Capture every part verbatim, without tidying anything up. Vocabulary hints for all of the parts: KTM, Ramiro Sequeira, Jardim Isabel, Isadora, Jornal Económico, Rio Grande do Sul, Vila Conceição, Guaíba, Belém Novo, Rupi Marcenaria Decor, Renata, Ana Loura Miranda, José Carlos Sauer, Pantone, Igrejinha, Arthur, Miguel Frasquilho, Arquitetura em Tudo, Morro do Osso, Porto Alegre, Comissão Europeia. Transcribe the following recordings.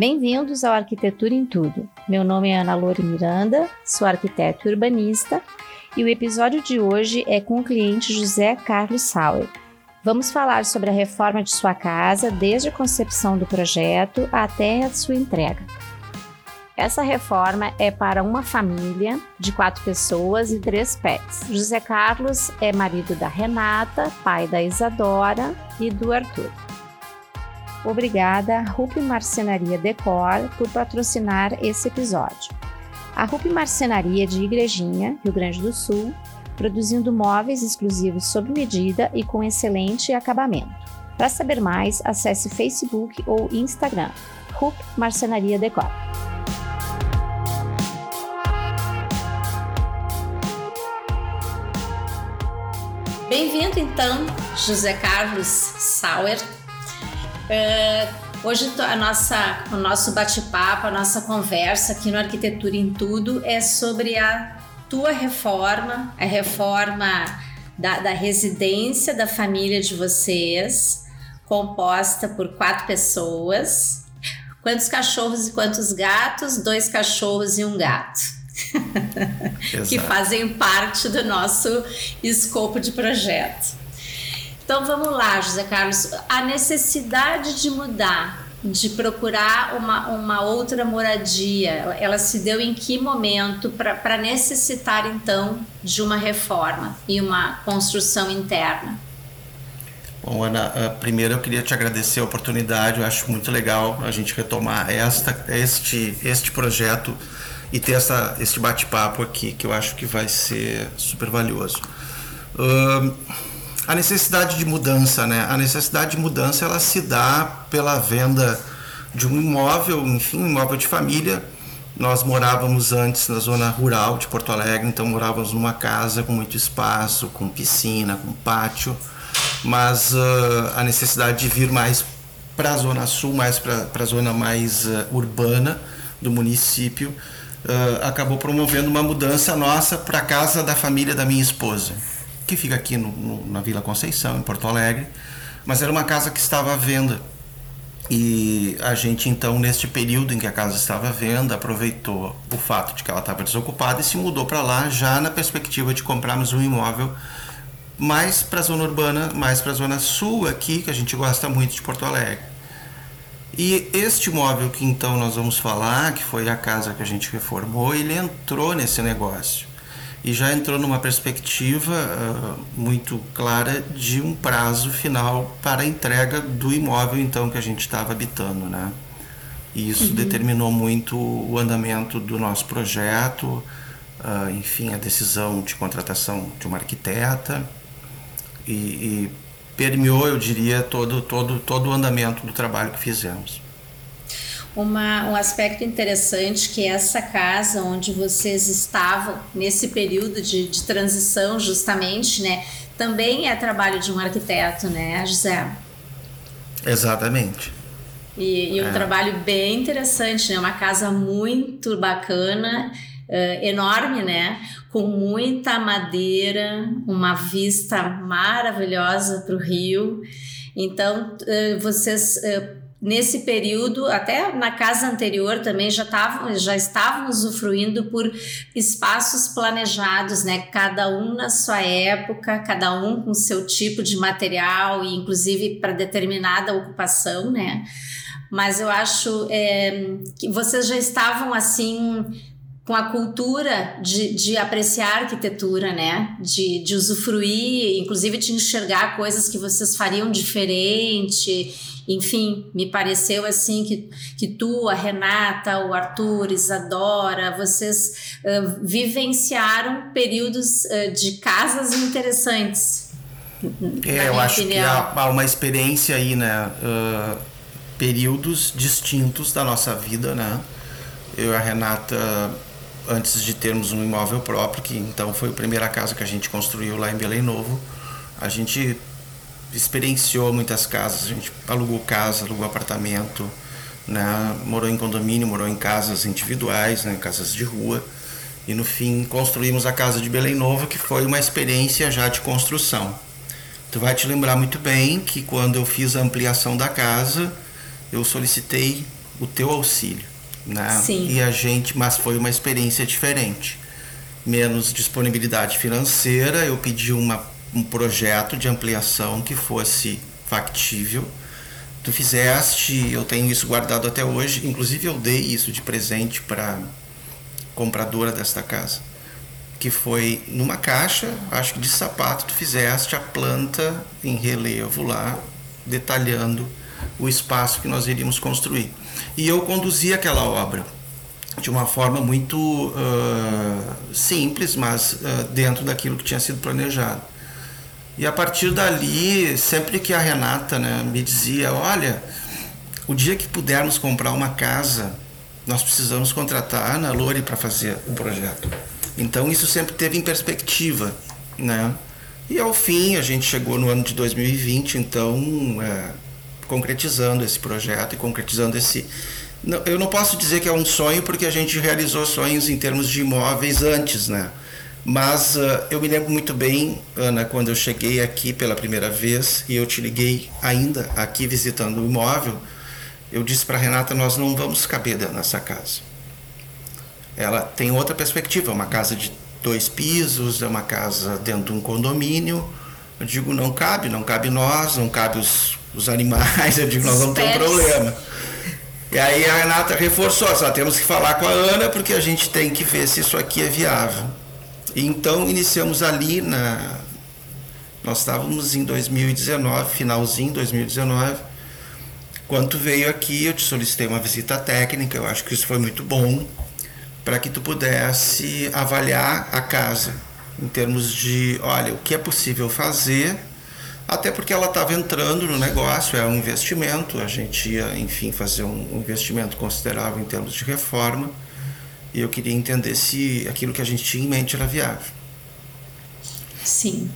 Bem-vindos ao Arquitetura em Tudo. Meu nome é Ana Loura Miranda, sou arquiteta e urbanista, e o episódio de hoje é com o cliente José Carlos Sauer. Vamos falar sobre a reforma de sua casa, desde a concepção do projeto até a sua entrega. Essa reforma é para uma família de quatro pessoas e três pets. José Carlos é marido da Renata, pai da Isadora e do Arthur. Obrigada, Rupi Marcenaria Decor, por patrocinar esse episódio. A Rupi Marcenaria de Igrejinha, Rio Grande do Sul, produzindo móveis exclusivos sob medida e com excelente acabamento. Para saber mais, acesse Facebook ou Instagram, Rupi Marcenaria Decor. Bem-vindo, então, José Carlos Sauer. Uh, hoje a nossa, o nosso bate-papo, a nossa conversa aqui no Arquitetura em Tudo é sobre a tua reforma, a reforma da, da residência da família de vocês, composta por quatro pessoas. Quantos cachorros e quantos gatos? Dois cachorros e um gato. Que fazem parte do nosso escopo de projeto. Então vamos lá, José Carlos, a necessidade de mudar, de procurar uma, uma outra moradia, ela se deu em que momento para necessitar então de uma reforma e uma construção interna? Bom, Ana, primeiro eu queria te agradecer a oportunidade. Eu acho muito legal a gente retomar esta, este, este projeto e ter essa, este bate-papo aqui, que eu acho que vai ser super valioso. Uh, a necessidade de mudança, né? A necessidade de mudança, ela se dá pela venda de um imóvel, enfim, um imóvel de família. Nós morávamos antes na zona rural de Porto Alegre, então morávamos numa casa com muito espaço, com piscina, com pátio, mas uh, a necessidade de vir mais para a zona sul, mais para a zona mais uh, urbana do município, Uh, acabou promovendo uma mudança nossa para a casa da família da minha esposa, que fica aqui no, no, na Vila Conceição, em Porto Alegre, mas era uma casa que estava à venda. E a gente, então, neste período em que a casa estava à venda, aproveitou o fato de que ela estava desocupada e se mudou para lá, já na perspectiva de comprarmos um imóvel mais para a zona urbana, mais para a zona sul aqui, que a gente gosta muito de Porto Alegre. E este imóvel que então nós vamos falar, que foi a casa que a gente reformou, ele entrou nesse negócio. E já entrou numa perspectiva uh, muito clara de um prazo final para a entrega do imóvel então que a gente estava habitando, né? E isso, uhum, determinou muito o andamento do nosso projeto, uh, enfim, a decisão de contratação de uma arquiteta e... e permeou, eu diria, todo, todo, todo o andamento do trabalho que fizemos. Uma, um aspecto interessante que essa casa onde vocês estavam nesse período de, de transição, justamente, né, também é trabalho de um arquiteto, né, José? Exatamente. E, e um é. trabalho bem interessante, né, uma casa muito bacana, Uh, enorme, né? Com muita madeira, uma vista maravilhosa para o rio. Então, uh, vocês, uh, nesse período, até na casa anterior também, já estavam, já estavam usufruindo por espaços planejados, né? Cada um na sua época, cada um com seu tipo de material, e inclusive para determinada ocupação, né? Mas eu acho é, que vocês já estavam assim... com a cultura de, de apreciar a arquitetura, né? De, de usufruir, inclusive de enxergar coisas que vocês fariam diferente. Enfim, me pareceu assim que, que tu, a Renata, o Arthur, Isadora, vocês uh, vivenciaram períodos uh, de casas interessantes. É, eu acho que há, há uma experiência aí, né? Uh, períodos distintos da nossa vida, né? Eu e a Renata... antes de termos um imóvel próprio, que então foi a primeira casa que a gente construiu lá em Belém Novo, a gente experienciou muitas casas, a gente alugou casa, alugou apartamento, né? Morou em condomínio, morou em casas individuais, né? Casas de rua, e no fim construímos a casa de Belém Novo, que foi uma experiência já de construção. Tu vai te lembrar muito bem que quando eu fiz a ampliação da casa, eu solicitei o teu auxílio, né? Sim. E a gente, mas foi uma experiência diferente. Menos disponibilidade financeira, eu pedi uma, um projeto de ampliação que fosse factível. Tu fizeste, eu tenho isso guardado até hoje, inclusive eu dei isso de presente para compradora desta casa, que foi numa caixa, acho que de sapato, tu fizeste a planta em relevo lá, detalhando o espaço que nós iríamos construir. E eu conduzi aquela obra de uma forma muito uh, simples, mas uh, dentro daquilo que tinha sido planejado. E a partir dali, sempre que a Renata, né, me dizia, olha, o dia que pudermos comprar uma casa, nós precisamos contratar a Ana Loura para fazer o projeto. Então isso sempre teve em perspectiva, né? E ao fim, a gente chegou no ano de dois mil e vinte, então, é, concretizando esse projeto e concretizando esse... Não, eu não posso dizer que é um sonho, porque a gente realizou sonhos em termos de imóveis antes, né? Mas uh, eu me lembro muito bem, Ana, quando eu cheguei aqui pela primeira vez e eu te liguei ainda aqui visitando o imóvel, eu disse para a Renata, nós não vamos caber nessa casa. Ela tem outra perspectiva, é uma casa de dois pisos, é uma casa dentro de um condomínio. Eu digo, não cabe, não cabe nós, não cabe os, os animais, eu digo, nós vamos ter um problema. E aí a Renata reforçou, só temos que falar com a Ana porque a gente tem que ver se isso aqui é viável. Então iniciamos ali, na... nós estávamos em dois mil e dezenove, finalzinho de dois mil e dezenove, quando tu veio aqui eu te solicitei uma visita técnica, eu acho que isso foi muito bom, para que tu pudesse avaliar a casa, em termos de, olha, o que é possível fazer, até porque ela estava entrando no negócio, é um investimento, a gente ia, enfim, fazer um investimento considerável em termos de reforma, e eu queria entender se aquilo que a gente tinha em mente era viável. Sim.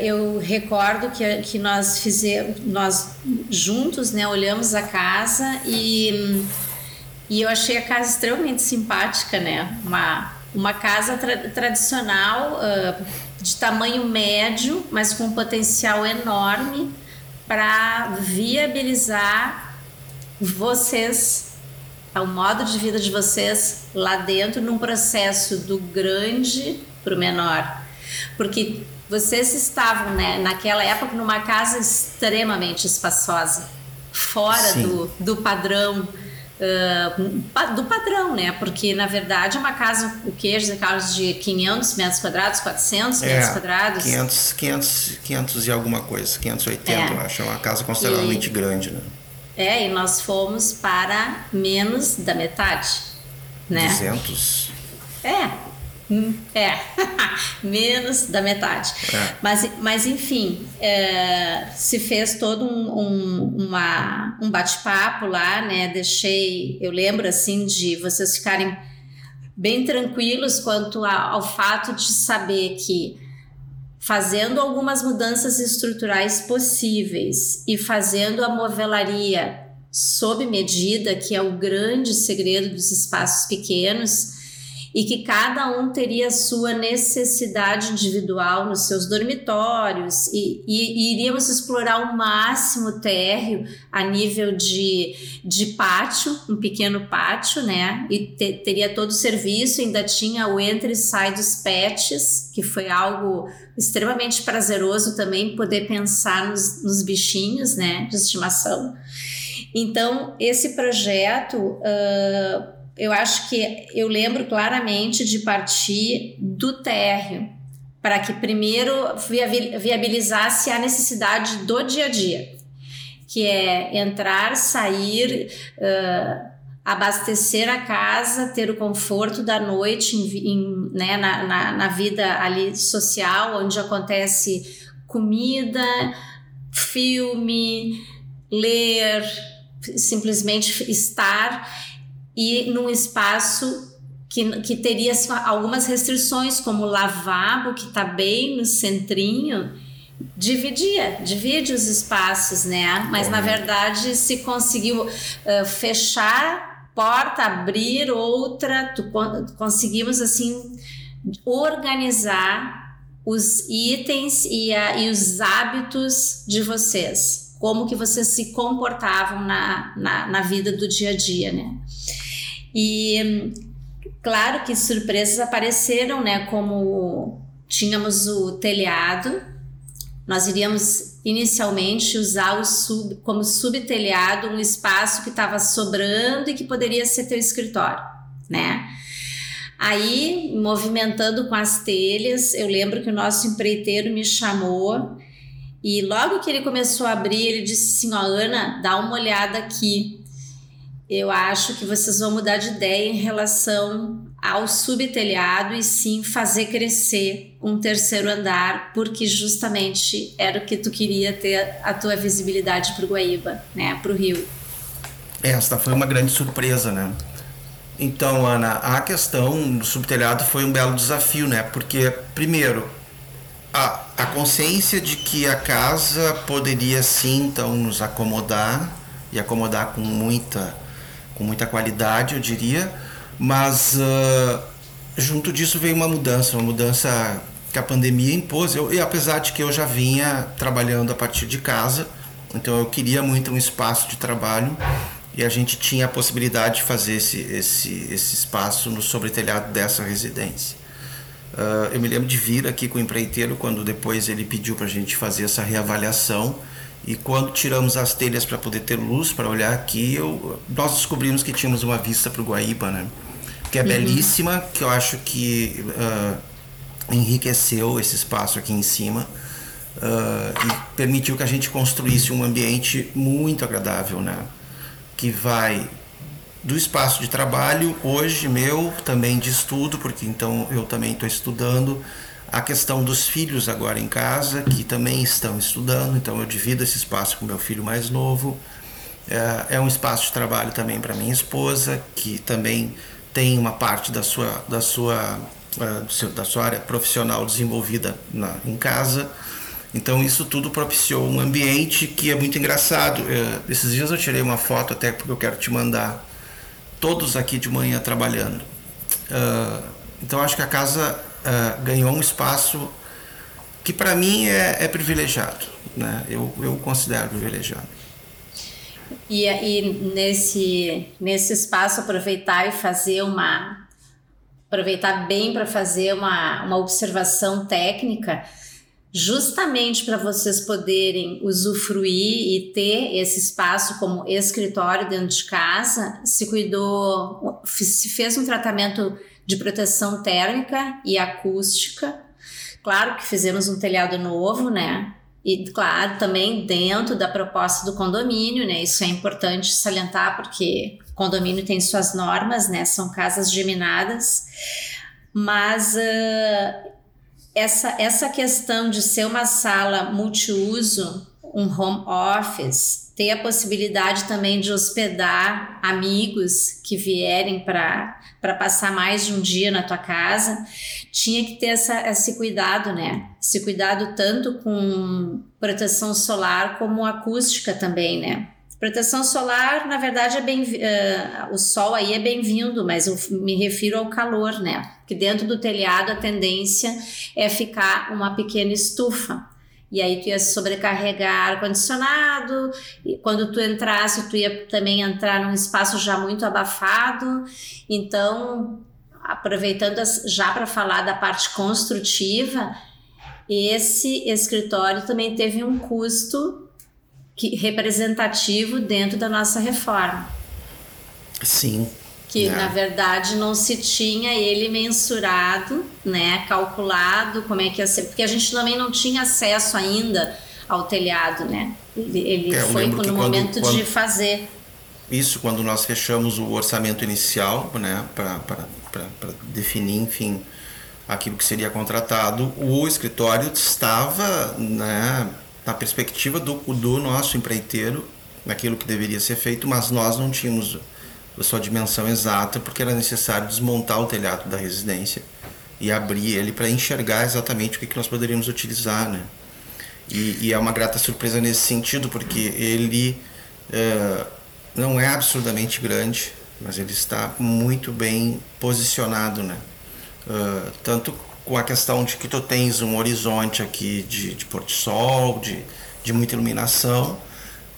Eu recordo que, que nós fizemos, nós juntos, né, olhamos a casa e, e eu achei a casa extremamente simpática, né? Uma, uma casa tra- tradicional, uh, de tamanho médio, mas com um potencial enorme para viabilizar vocês, o modo de vida de vocês lá dentro, num processo do grande para o menor, porque vocês estavam, né, naquela época numa casa extremamente espaçosa, fora do, do padrão, uh, do padrão, né, porque na verdade é uma casa, o que, José Carlos, de quinhentos metros quadrados, quatrocentos metros quadrados? quinhentos, quinhentos, quinhentos e alguma coisa, quinhentos e oitenta, é. Eu acho, é uma casa consideravelmente e... grande, né? É, e nós fomos para menos da metade, né? duzentos. É, é, menos da metade. É. Mas, mas, enfim, é, se fez todo um, um, uma, um bate-papo lá, né? Deixei, eu lembro, assim, de vocês ficarem bem tranquilos quanto a, ao fato de saber que, fazendo algumas mudanças estruturais possíveis e fazendo a movelaria sob medida, que é o grande segredo dos espaços pequenos, e que cada um teria sua necessidade individual nos seus dormitórios, e, e, e iríamos explorar ao máximo o térreo a nível de, de pátio, um pequeno pátio, né? E te, teria todo o serviço, ainda tinha o entra e sai dos pets, que foi algo extremamente prazeroso também, poder pensar nos, nos bichinhos, né, de estimação. Então, esse projeto, uh, eu acho que eu lembro claramente de partir do térreo, para que primeiro viabilizasse a necessidade do dia a dia, que é entrar, sair, uh, abastecer a casa, ter o conforto da noite em, em, né, na, na, na vida ali social, onde acontece comida, filme, ler, simplesmente estar, e num espaço que, que teria algumas restrições, como o lavabo, que está bem no centrinho. Dividia, divide os espaços, né? Mas, na verdade, se conseguiu uh, fechar porta, abrir outra, tu, conseguimos, assim, organizar os itens e, a, e os hábitos de vocês. como que vocês se comportavam na, na, na vida do dia a dia, né? E claro que surpresas apareceram, né? Como tínhamos o telhado, nós iríamos inicialmente usar o sub, como subtelhado um espaço que estava sobrando e que poderia ser teu escritório, né? Aí, movimentando com as telhas, eu lembro que o nosso empreiteiro me chamou e logo que ele começou a abrir, ele disse assim, ó, Ana, dá uma olhada aqui. Eu acho que vocês vão mudar de ideia em relação ao subtelhado e sim fazer crescer um terceiro andar, porque justamente era o que tu queria ter a tua visibilidade para o Guaíba, né, para o Rio. Esta foi uma grande surpresa, né? Então, Ana, a questão do subtelhado foi um belo desafio, né? Porque, primeiro, a, a consciência de que a casa poderia sim, então, nos acomodar, e acomodar com muita, com muita qualidade, eu diria, mas uh, junto disso veio uma mudança, uma mudança que a pandemia impôs, eu, e apesar de que eu já vinha trabalhando a partir de casa, então eu queria muito um espaço de trabalho, e a gente tinha a possibilidade de fazer esse, esse, esse espaço no sobretelhado dessa residência. Uh, eu me lembro de vir aqui com o empreiteiro, quando depois ele pediu para a gente fazer essa reavaliação, e quando tiramos as telhas para poder ter luz, para olhar aqui, eu, nós descobrimos que tínhamos uma vista para o Guaíba, né? Que é uhum. belíssima, que eu acho que uh, enriqueceu esse espaço aqui em cima. Uh, e permitiu que a gente construísse um ambiente muito agradável, né? Que vai do espaço de trabalho, hoje meu, também de estudo, porque então eu também estou estudando, a questão dos filhos agora em casa, que também estão estudando, então eu divido esse espaço com meu filho mais novo, é, é um espaço de trabalho também para minha esposa, que também tem uma parte da sua, da sua, da sua área profissional desenvolvida na, em casa. Então isso tudo propiciou um ambiente que é muito engraçado. Eu, esses dias eu tirei uma foto até porque eu quero te mandar, todos aqui de manhã trabalhando. Uh, então acho que a casa uh, ganhou um espaço que para mim é, é privilegiado, né? Eu, eu considero privilegiado. E, e nesse, nesse espaço aproveitar e fazer uma... Aproveitar bem para fazer uma, uma observação técnica... Justamente para vocês poderem usufruir e ter esse espaço como escritório dentro de casa, se cuidou, se fez um tratamento de proteção térmica e acústica. Claro que fizemos um telhado novo, né? E claro, também dentro da proposta do condomínio, né? Isso é importante salientar porque o condomínio tem suas normas, né? São casas geminadas, mas... Uh, Essa, essa questão de ser uma sala multiuso, um home office, ter a possibilidade também de hospedar amigos que vierem para passar mais de um dia na tua casa, tinha que ter essa, esse cuidado, né? Esse cuidado tanto com proteção solar como acústica também, né? Proteção solar, na verdade, é bem, uh, o sol aí é bem-vindo, mas eu me refiro ao calor, né? Porque dentro do telhado a tendência é ficar uma pequena estufa. E aí tu ia sobrecarregar ar-condicionado, e quando tu entrasse, tu ia também entrar num espaço já muito abafado. Então, aproveitando as, já para falar da parte construtiva, esse escritório também teve um custo... Que, representativo dentro da nossa reforma. Sim. Que, é. na verdade, não se tinha ele mensurado, né, calculado, como é que ia ser, porque a gente também não tinha acesso ainda ao telhado, né? Ele, ele é, foi no momento quando, de quando, fazer. Isso, quando nós fechamos o orçamento inicial, né, para definir, enfim, aquilo que seria contratado, o escritório estava, né, na perspectiva do, do nosso empreiteiro, naquilo que deveria ser feito, mas nós não tínhamos a sua dimensão exata, porque era necessário desmontar o telhado da residência e abrir ele para enxergar exatamente o que, que nós poderíamos utilizar, né? E, e é uma grata surpresa nesse sentido, porque ele é, não é absurdamente grande, mas ele está muito bem posicionado, né? É, tanto com a questão de que tu tens um horizonte aqui de, de pôr do sol, de, de muita iluminação,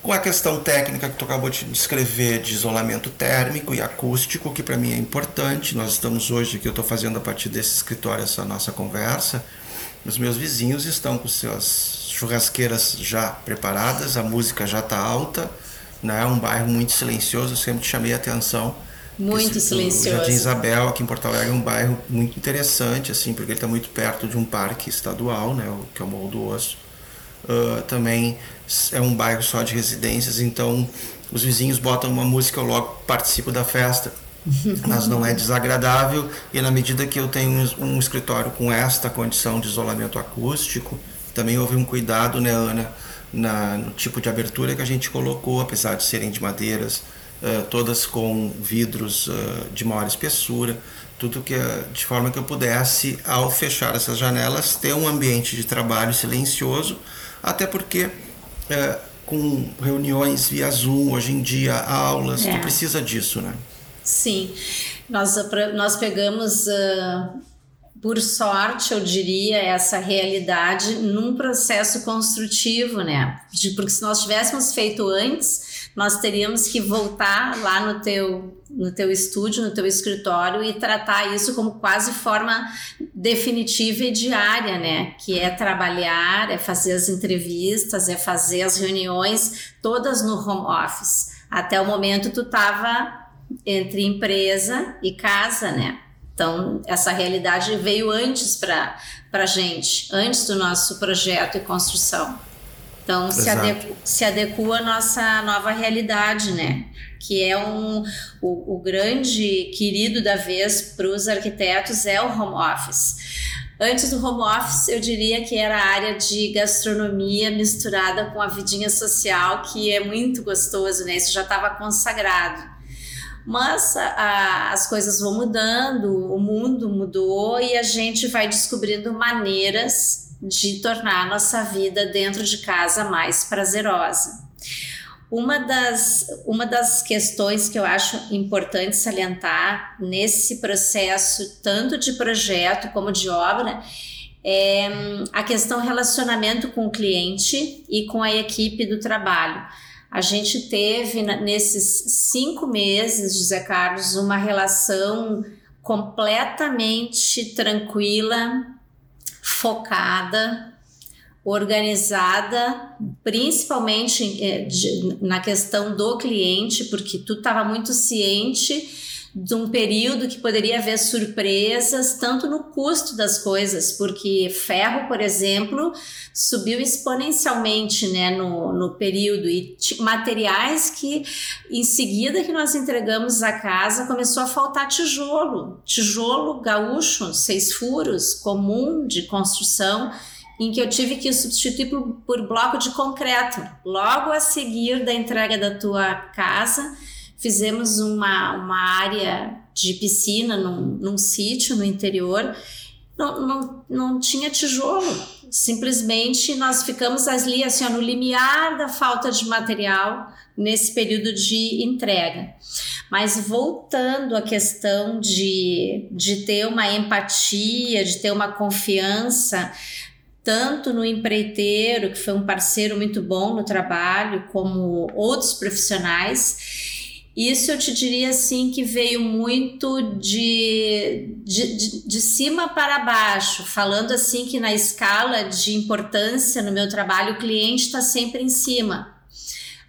com a questão técnica que tu acabou de descrever, de isolamento térmico e acústico, que para mim é importante. Nós estamos hoje, que eu estou fazendo a partir desse escritório essa nossa conversa, os meus vizinhos estão com suas churrasqueiras já preparadas, a música já está alta, né? É um bairro muito silencioso, eu sempre te chamei a atenção. Muito esse, silencioso. O Jardim Isabel, aqui em Porto Alegre, é um bairro muito interessante, assim, porque ele está muito perto de um parque estadual, né, que é o Morro do Osso. Uh, também é um bairro só de residências, então os vizinhos botam uma música, eu logo participo da festa, mas não é desagradável. E na medida que eu tenho um escritório com esta condição de isolamento acústico, também houve um cuidado, né, Ana, na, no tipo de abertura que a gente colocou, apesar de serem de madeiras, uh, todas com vidros uh, de maior espessura, tudo que, de forma que eu pudesse, ao fechar essas janelas, ter um ambiente de trabalho silencioso. Até porque é, com reuniões via Zoom, hoje em dia, aulas, é. Tu precisa disso, né? Sim, nós, nós pegamos, uh, por sorte, eu diria, essa realidade num processo construtivo, né? Porque se nós tivéssemos feito antes, nós teríamos que voltar lá no teu, no teu estúdio, no teu escritório e tratar isso como quase forma definitiva e diária, né? Que é trabalhar, é fazer as entrevistas, é fazer as reuniões, todas no home office. Até o momento tu estava entre empresa e casa, né? Então, essa realidade veio antes para a gente, antes do nosso projeto e construção. Então, se adequa, se adequa à nossa nova realidade, né? Que é um, o, o grande querido da vez para os arquitetos é o home office. Antes do home office, eu diria que era a área de gastronomia misturada com a vidinha social, que é muito gostoso, né? Isso já estava consagrado. Mas a, as coisas vão mudando, o mundo mudou e a gente vai descobrindo maneiras de tornar a nossa vida dentro de casa mais prazerosa. Uma das, uma das questões que eu acho importante salientar nesse processo, tanto de projeto como de obra, é a questão relacionamento com o cliente e com a equipe do trabalho. A gente teve, nesses cinco meses, José Carlos, uma relação completamente tranquila, focada, organizada, principalmente na questão do cliente, porque tu estava muito ciente de um período que poderia haver surpresas, tanto no custo das coisas, porque ferro, por exemplo, subiu exponencialmente, né, no, no período, e t- materiais que, em seguida que nós entregamos a casa, começou a faltar tijolo, tijolo gaúcho, seis furos, comum de construção, em que eu tive que substituir por, por bloco de concreto. Logo a seguir da entrega da tua casa, fizemos uma, uma área de piscina num, num sítio no interior. Não, não, não tinha tijolo, simplesmente nós ficamos ali assim, ó, no limiar da falta de material nesse período de entrega. Mas voltando à questão de, de ter uma empatia, de ter uma confiança, tanto no empreiteiro, que foi um parceiro muito bom no trabalho, como outros profissionais. Isso eu te diria assim que veio muito de, de, de, de cima para baixo, falando assim que na escala de importância no meu trabalho o cliente está sempre em cima.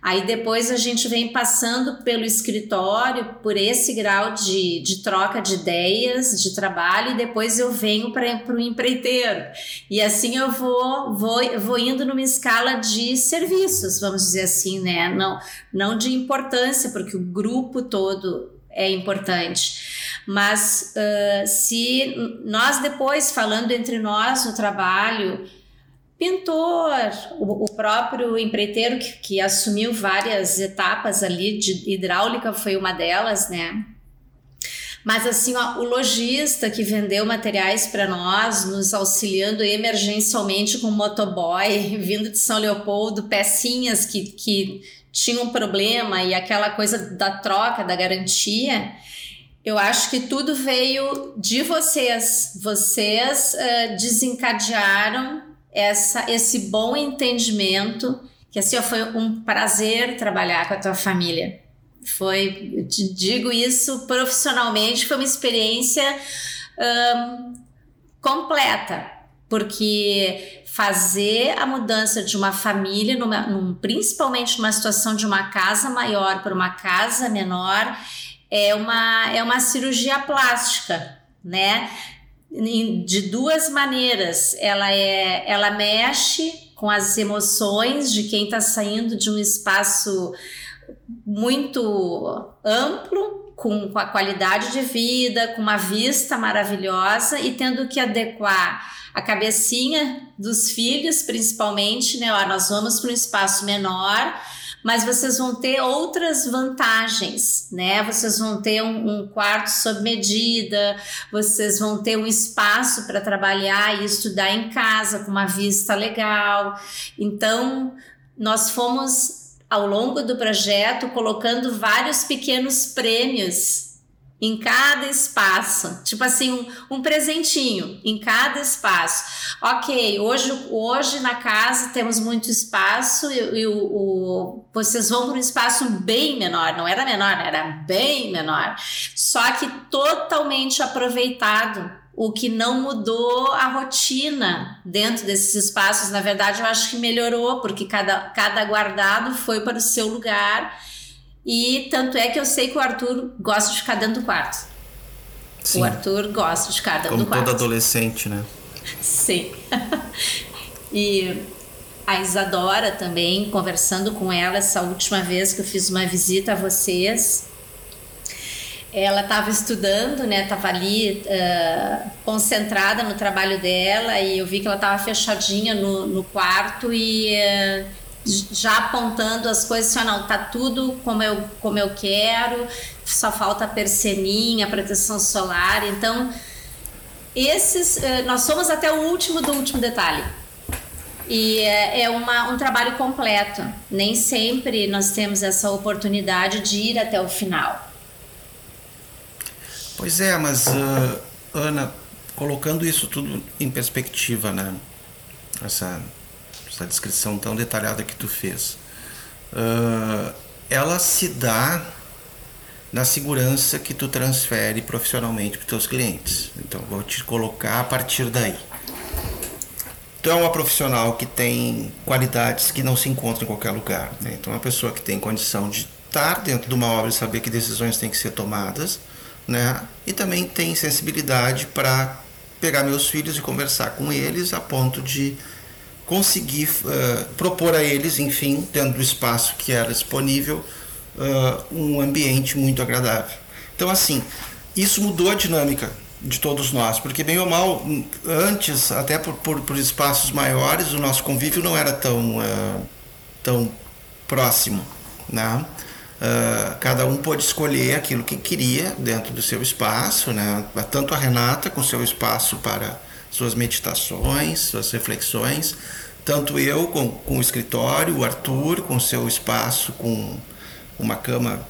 Aí depois a gente vem passando pelo escritório, por esse grau de, de troca de ideias, de trabalho, e depois eu venho para o empreiteiro. E assim eu vou, vou, vou indo numa escala de serviços, vamos dizer assim, né? Não, não de importância, porque o grupo todo é importante. Mas uh, se nós depois, falando entre nós no trabalho, pintor, o próprio empreiteiro que, que assumiu várias etapas ali, de hidráulica foi uma delas, né? Mas assim, ó, o lojista que vendeu materiais para nós, nos auxiliando emergencialmente com motoboy, vindo de São Leopoldo, pecinhas que, que tinham um problema e aquela coisa da troca, da garantia. Eu acho que tudo veio de vocês, vocês uh, desencadearam Essa, esse bom entendimento que assim, ó, foi um prazer trabalhar com a tua família. Foi, eu te digo isso profissionalmente, foi uma experiência hum, completa, porque fazer a mudança de uma família, numa, num, principalmente numa situação de uma casa maior para uma casa menor, é uma, é uma cirurgia plástica, né? De duas maneiras, ela, é, ela mexe com as emoções de quem está saindo de um espaço muito amplo, com, com a qualidade de vida, com uma vista maravilhosa e tendo que adequar a cabecinha dos filhos, principalmente, né? Ó, nós vamos para um espaço menor, mas vocês vão ter outras vantagens, né? Vocês vão ter um, um quarto sob medida, vocês vão ter um espaço para trabalhar e estudar em casa com uma vista legal. Então, nós fomos, ao longo do projeto, colocando vários pequenos prêmios em cada espaço, tipo assim, um, um presentinho em cada espaço. Ok, hoje, hoje na casa temos muito espaço e, e o, o, vocês vão para um espaço bem menor, não era menor, era bem menor, só que totalmente aproveitado, o que não mudou a rotina dentro desses espaços. Na verdade, eu acho que melhorou, porque cada, cada guardado foi para o seu lugar. E tanto é que eu sei que o Arthur gosta de ficar dentro do quarto. Sim. O Arthur gosta de ficar dentro Como do quarto. Como todo adolescente, né? Sim. E a Isadora também, conversando com ela essa última vez que eu fiz uma visita a vocês. Ela estava estudando, né? Estava ali uh, concentrada no trabalho dela e eu vi que ela estava fechadinha no, no quarto e... Uh, já apontando as coisas, assim, ah, não, tá tudo como eu, como eu quero, só falta a persianinha, a proteção solar. Então, esses, nós somos até o último do último detalhe. E é uma, um trabalho completo. Nem sempre nós temos essa oportunidade de ir até o final. Pois é, mas uh, Ana, colocando isso tudo em perspectiva, né? Essa... essa descrição tão detalhada que tu fez, uh, ela se dá na segurança que tu transfere profissionalmente para os teus clientes. Então, vou te colocar a partir daí. Tu é uma profissional que tem qualidades que não se encontram em qualquer lugar, né? Então, é uma pessoa que tem condição de estar dentro de uma obra e saber que decisões têm que ser tomadas, né? E também tem sensibilidade para pegar meus filhos e conversar com eles a ponto de conseguir uh, propor a eles, enfim, dentro do espaço que era disponível, uh, um ambiente muito agradável. Então, assim, isso mudou a dinâmica de todos nós, porque bem ou mal, antes, até por, por, por espaços maiores, o nosso convívio não era tão, uh, tão próximo, né? Uh, cada um pôde escolher aquilo que queria dentro do seu espaço, né? Tanto a Renata com seu espaço para suas meditações, suas reflexões, tanto eu com, com o escritório, o Arthur com seu espaço, com uma cama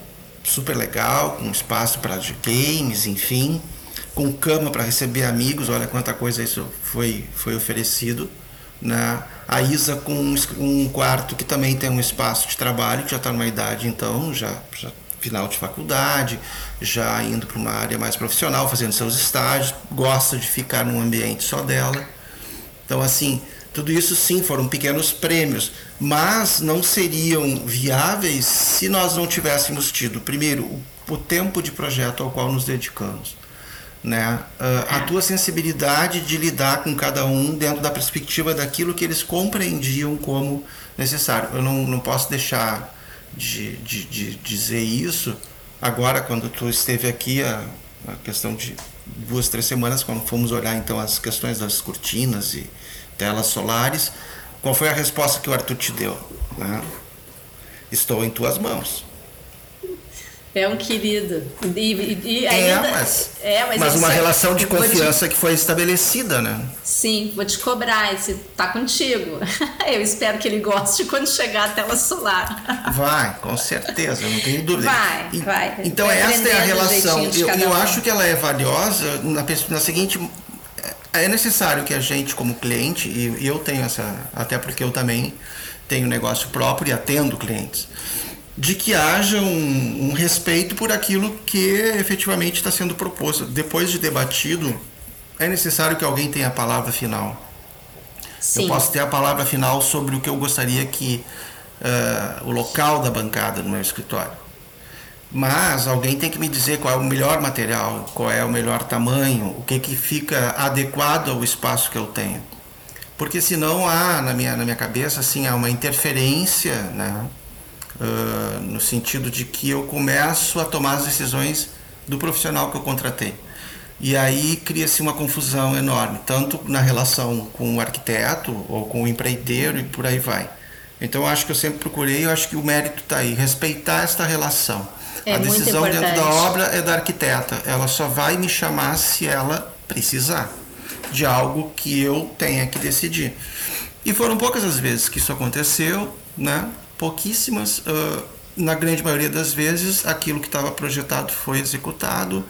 super legal, com espaço para games, enfim, com cama para receber amigos, olha quanta coisa isso foi, foi oferecido, né? A Isa com um, um quarto que também tem um espaço de trabalho, que já está numa idade então, já, já final de faculdade, já indo para uma área mais profissional, fazendo seus estágios, gosta de ficar num ambiente só dela. Então, assim, tudo isso sim, foram pequenos prêmios, mas não seriam viáveis se nós não tivéssemos tido, primeiro, o tempo de projeto ao qual nos dedicamos, né? A tua sensibilidade de lidar com cada um dentro da perspectiva daquilo que eles compreendiam como necessário. Eu não, não posso deixar... De, de, de dizer isso agora, quando tu esteve aqui a, a questão de duas, três semanas, quando fomos olhar então as questões das cortinas e telas solares, qual foi a resposta que o Arthur te deu, né? Estou em tuas mãos. É um querido. E, e ainda, é, mas, é, mas, mas uma relação de confiança te... que foi estabelecida, né? Sim, vou te cobrar, esse tá contigo. Eu espero que ele goste quando chegar a tela solar. Vai, com certeza, não tenho dúvida. Vai, e, vai. Então, esta é a relação. Eu, eu acho que ela é valiosa na, na seguinte É necessário que a gente, como cliente, e eu tenho essa, até porque eu também tenho negócio próprio e atendo clientes, de que haja um, um respeito por aquilo que efetivamente está sendo proposto. Depois de debatido, é necessário que alguém tenha a palavra final. Sim. Eu posso ter a palavra final sobre o que eu gostaria que uh, o local da bancada no meu escritório. Mas alguém tem que me dizer qual é o melhor material, qual é o melhor tamanho, o que, que fica adequado ao espaço que eu tenho. Porque senão há, na minha, na minha cabeça, assim, há uma interferência, né? Uh, no sentido de que eu começo a tomar as decisões do profissional que eu contratei. E aí cria-se uma confusão enorme, tanto na relação com o arquiteto ou com o empreiteiro e por aí vai. Então eu acho que eu sempre procurei, eu acho que o mérito está aí, respeitar esta relação. É, a decisão dentro da obra é da arquiteta, ela só vai me chamar se ela precisar de algo que eu tenha que decidir. E foram poucas as vezes que isso aconteceu, né? Pouquíssimas, uh, na grande maioria das vezes, aquilo que estava projetado foi executado,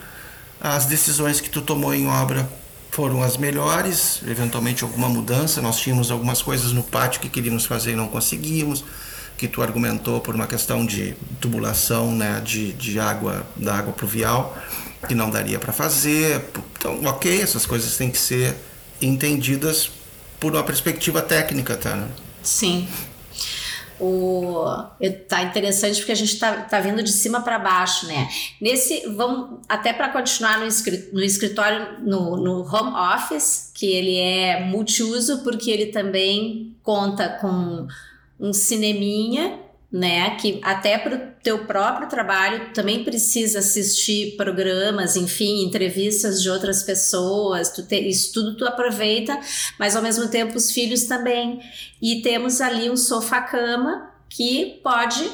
as decisões que tu tomou em obra foram as melhores, eventualmente alguma mudança, nós tínhamos algumas coisas no pátio que queríamos fazer e não conseguimos, que tu argumentou por uma questão de tubulação, né, de, de água, da água pluvial, que não daria para fazer, então ok, essas coisas têm que ser entendidas por uma perspectiva técnica, tá? Né? Sim. O, tá interessante porque a gente tá, tá vindo de cima para baixo, né? Nesse, vamos até para continuar no, escrit, no escritório, no, no home office, que ele é multiuso, porque ele também conta com um cineminha, né? Que até para o teu próprio trabalho também precisa assistir programas, enfim, entrevistas de outras pessoas, tu te, isso tudo tu aproveita, mas ao mesmo tempo os filhos também. E temos ali um sofá-cama que pode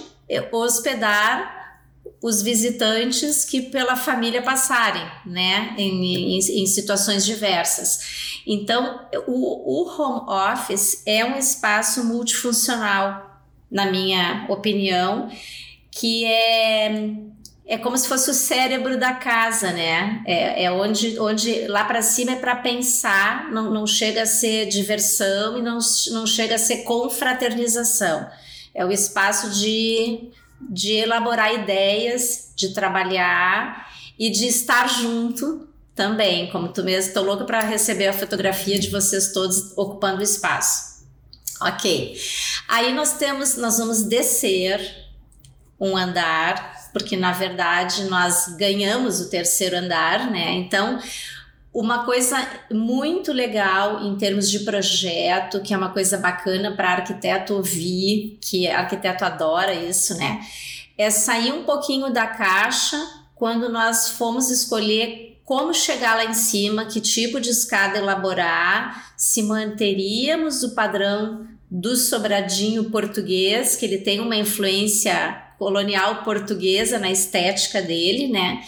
hospedar os visitantes que pela família passarem, né? Em, em, em situações diversas. Então, o, o home office é um espaço multifuncional, na minha opinião, que é, é como se fosse o cérebro da casa, né? É, é onde, onde lá para cima é para pensar, não, não chega a ser diversão e não, não chega a ser confraternização. É o espaço de, de elaborar ideias, de trabalhar e de estar junto também, como tu mesmo. Estou louca para receber a fotografia de vocês todos ocupando o espaço. Ok, aí nós temos, nós vamos descer um andar, porque na verdade nós ganhamos o terceiro andar, né? Então, uma coisa muito legal em termos de projeto, que é uma coisa bacana para arquiteto ouvir, que arquiteto adora isso, né? É sair um pouquinho da caixa quando nós fomos escolher como chegar lá em cima, que tipo de escada elaborar, se manteríamos o padrão do sobradinho português, que ele tem uma influência colonial portuguesa na estética dele, né?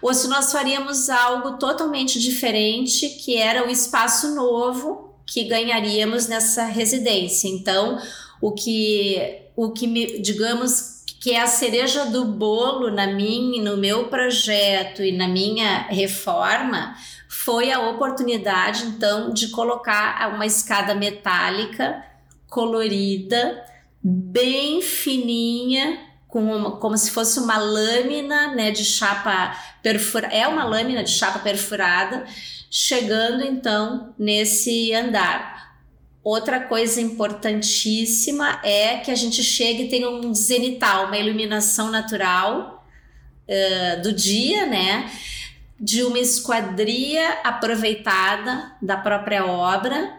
Ou se nós faríamos algo totalmente diferente, que era o espaço novo que ganharíamos nessa residência. Então, o que, o que digamos... que é a cereja do bolo na minha, no meu projeto e na minha reforma, foi a oportunidade, então, de colocar uma escada metálica, colorida, bem fininha, com uma, como se fosse uma lâmina, né, de chapa perfurada, é uma lâmina de chapa perfurada, chegando, então, nesse andar. Outra coisa importantíssima é que a gente chegue e tenha um zenital, uma iluminação natural uh, do dia, né? De uma esquadria aproveitada da própria obra,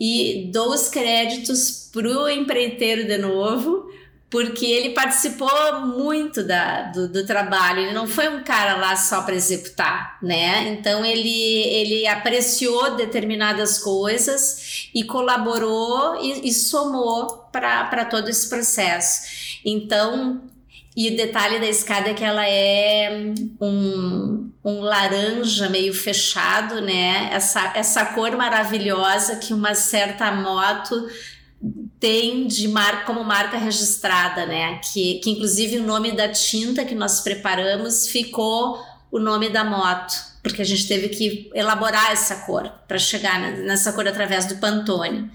e dou os créditos para o empreiteiro de novo, porque ele participou muito da, do, do trabalho, ele não foi um cara lá só para executar, né? Então ele, ele apreciou determinadas coisas e colaborou e, e somou para todo esse processo. Então, e o detalhe da escada é que ela é um, um laranja meio fechado, né? Essa, essa cor maravilhosa que uma certa moto tem de mar, como marca registrada, né? Que, que inclusive o nome da tinta que nós preparamos ficou o nome da moto, porque a gente teve que elaborar essa cor para chegar nessa cor através do Pantone.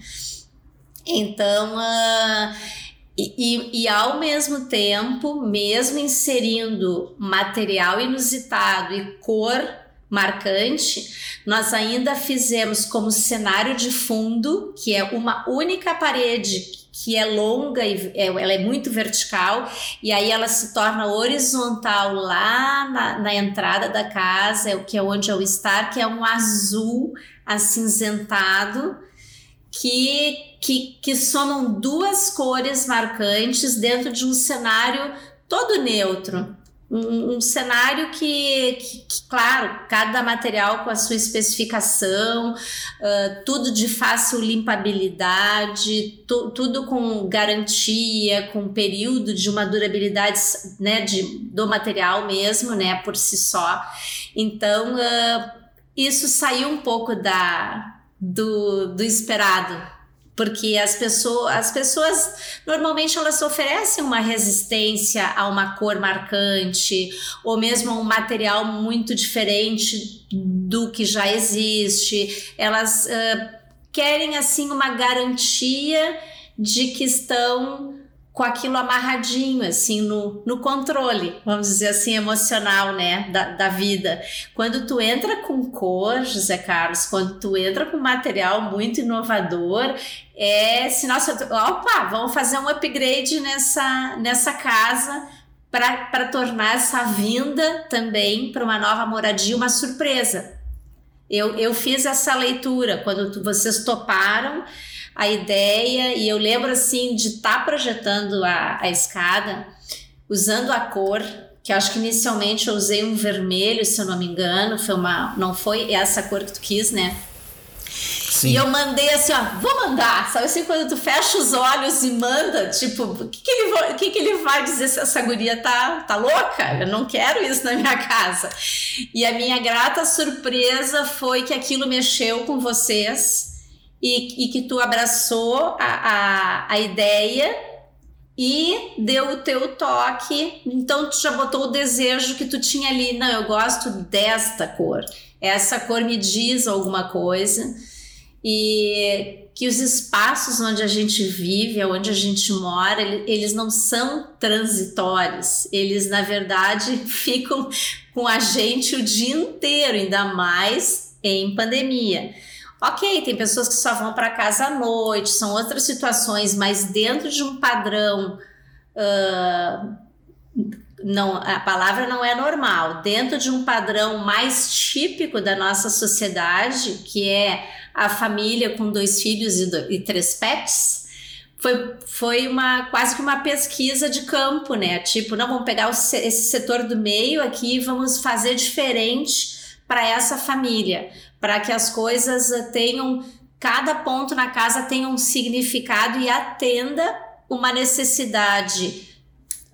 Então, uh, e, e, e ao mesmo tempo, mesmo inserindo material inusitado e cor marcante, nós ainda fizemos como cenário de fundo, que é uma única parede que é longa, e é, ela é muito vertical, e aí ela se torna horizontal lá na, na entrada da casa, que é onde eu estar, que é um azul acinzentado, que, que, que somam duas cores marcantes dentro de um cenário todo neutro. Um, um cenário que, que, que, claro, cada material com a sua especificação, uh, tudo de fácil limpabilidade, tu, tudo com garantia, com período de uma durabilidade, né, de, do material mesmo, né, por si só. Então, uh, isso saiu um pouco da, do, do esperado. Porque as pessoas, as pessoas, normalmente, elas oferecem uma resistência a uma cor marcante ou mesmo a um material muito diferente do que já existe. Elas uh, querem, assim, uma garantia de que estão com aquilo amarradinho, assim, no, no controle, vamos dizer assim, emocional, né, da, da vida. Quando tu entra com cor, José Carlos, quando tu entra com material muito inovador, é sinal, opa, vamos fazer um upgrade nessa, nessa casa para tornar essa vinda também para uma nova moradia uma surpresa. Eu, eu fiz essa leitura quando tu, vocês toparam a ideia, e eu lembro assim de estar tá projetando a, a escada, usando a cor, que acho que inicialmente eu usei um vermelho, se eu não me engano, foi uma, não foi essa cor que tu quis, né? Sim. E eu mandei assim, ó, vou mandar, sabe assim, quando tu fecha os olhos e manda, tipo, o que que ele vai, que que ele vai dizer se essa guria tá, tá louca? Eu não quero isso na minha casa. E a minha grata surpresa foi que aquilo mexeu com vocês, E, e que tu abraçou a, a, a ideia e deu o teu toque. Então tu já botou o desejo que tu tinha ali. Não, eu gosto desta cor. Essa cor me diz alguma coisa. E que os espaços onde a gente vive, onde a gente mora, eles não são transitórios. Eles, na verdade, ficam com a gente o dia inteiro, ainda mais em pandemia. Ok, tem pessoas que só vão para casa à noite, são outras situações, mas dentro de um padrão, uh, não, a palavra não é normal, dentro de um padrão mais típico da nossa sociedade, que é a família com dois filhos e, do, e três pets, foi, foi uma, quase que uma pesquisa de campo, né? Tipo, não, vamos pegar o, esse setor do meio aqui e vamos fazer diferente para essa família, para que as coisas tenham, cada ponto na casa tenha um significado e atenda uma necessidade,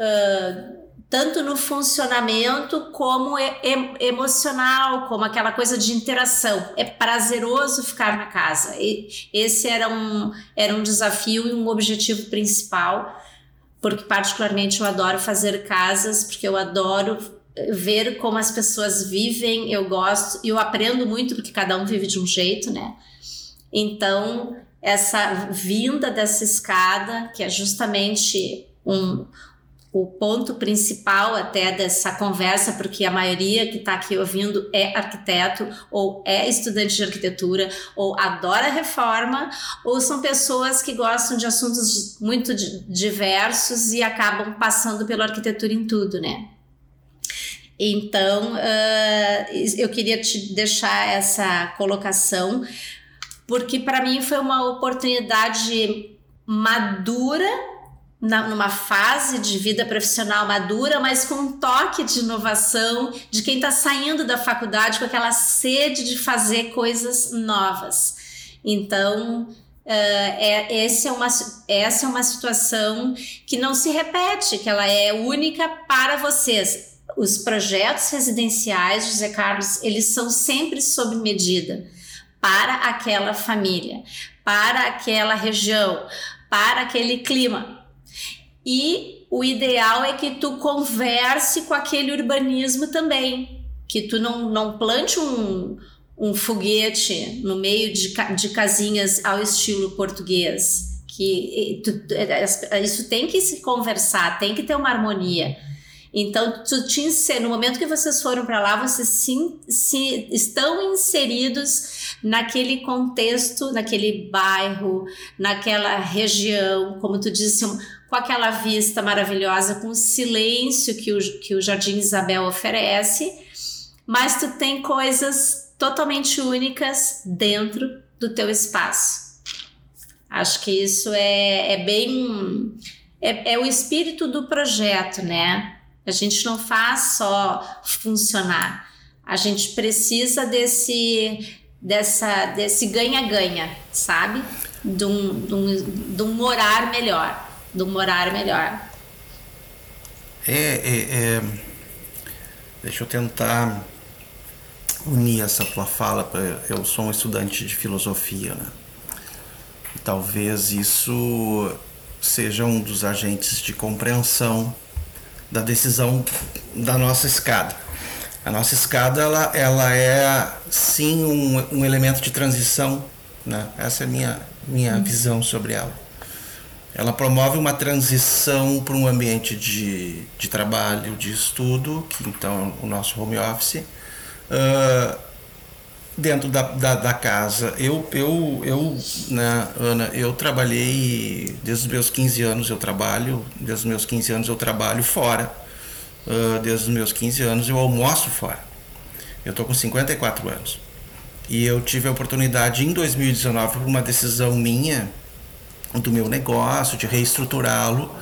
uh, tanto no funcionamento como e- emocional, como aquela coisa de interação. É prazeroso ficar na casa. E esse era um, era um desafio e um objetivo principal, porque particularmente eu adoro fazer casas, porque eu adoro ver como as pessoas vivem, eu gosto, e eu aprendo muito, porque cada um vive de um jeito, né? Então, essa vinda dessa escada, que é justamente um, o ponto principal até dessa conversa, porque a maioria que está aqui ouvindo é arquiteto, ou é estudante de arquitetura, ou adora reforma, ou são pessoas que gostam de assuntos muito diversos e acabam passando pela arquitetura em tudo, né? Então, uh, eu queria te deixar essa colocação, porque para mim foi uma oportunidade madura, na, numa fase de vida profissional madura, mas com um toque de inovação, de quem está saindo da faculdade com aquela sede de fazer coisas novas. Então, Uh, é, esse é uma, essa é uma situação que não se repete, que ela é única para vocês. Os projetos residenciais, José Carlos, eles são sempre sob medida para aquela família, para aquela região, para aquele clima. E o ideal é que tu converse com aquele urbanismo também. que tu não, não plante um, um foguete no meio de, de casinhas ao estilo português, que tu, isso tem que se conversar, tem que ter uma harmonia. Então, tu te inser, no momento que vocês foram para lá, vocês se, se, estão inseridos naquele contexto, naquele bairro, naquela região, como tu disse, um, com aquela vista maravilhosa, com o silêncio que o, que o Jardim Isabel oferece, mas tu tem coisas totalmente únicas dentro do teu espaço. Acho que isso é, é bem... É, é o espírito do projeto, né? A gente não faz só funcionar. A gente precisa desse, dessa, desse ganha-ganha, sabe? De um, de um, de um morar melhor. De um morar melhor. É, é, é... Deixa eu tentar unir essa tua fala. Eu sou um estudante de filosofia, né? Talvez isso seja um dos agentes de compreensão da decisão da nossa escada. A nossa escada, ela, ela é, sim, um, um elemento de transição, né? Essa é a minha, minha uhum. visão sobre ela. Ela promove uma transição para um ambiente de, de trabalho, de estudo, que então é o nosso home office, uh, dentro da, da, da casa. Eu, eu, eu né, Ana, eu trabalhei, desde os meus quinze anos eu trabalho, desde os meus quinze anos eu trabalho fora, uh, desde os meus quinze anos eu almoço fora. Eu estou com cinquenta e quatro anos. E eu tive a oportunidade em dois mil e dezenove, por uma decisão minha, do meu negócio, de reestruturá-lo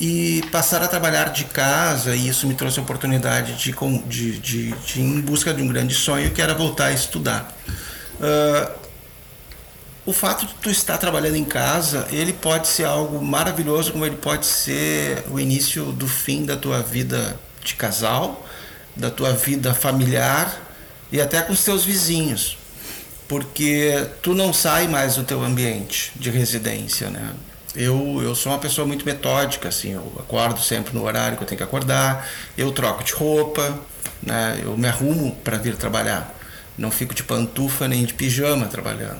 e passar a trabalhar de casa, e isso me trouxe a oportunidade de, de, de, de ir em busca de um grande sonho, que era voltar a estudar. Uh, o fato de tu estar trabalhando em casa, ele pode ser algo maravilhoso, como ele pode ser o início do fim da tua vida de casal, da tua vida familiar e até com os teus vizinhos, porque tu não sai mais do teu ambiente de residência, né? Eu, eu sou uma pessoa muito metódica, assim, eu acordo sempre no horário que eu tenho que acordar, eu troco de roupa, né, eu me arrumo para vir trabalhar, não fico de pantufa nem de pijama trabalhando.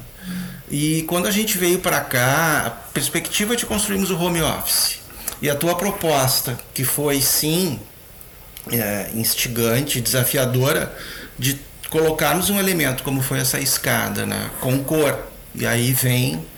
E quando a gente veio para cá, a perspectiva de construirmos o home office e a tua proposta, que foi sim é, instigante, desafiadora, de colocarmos um elemento como foi essa escada, né, com cor, e aí vem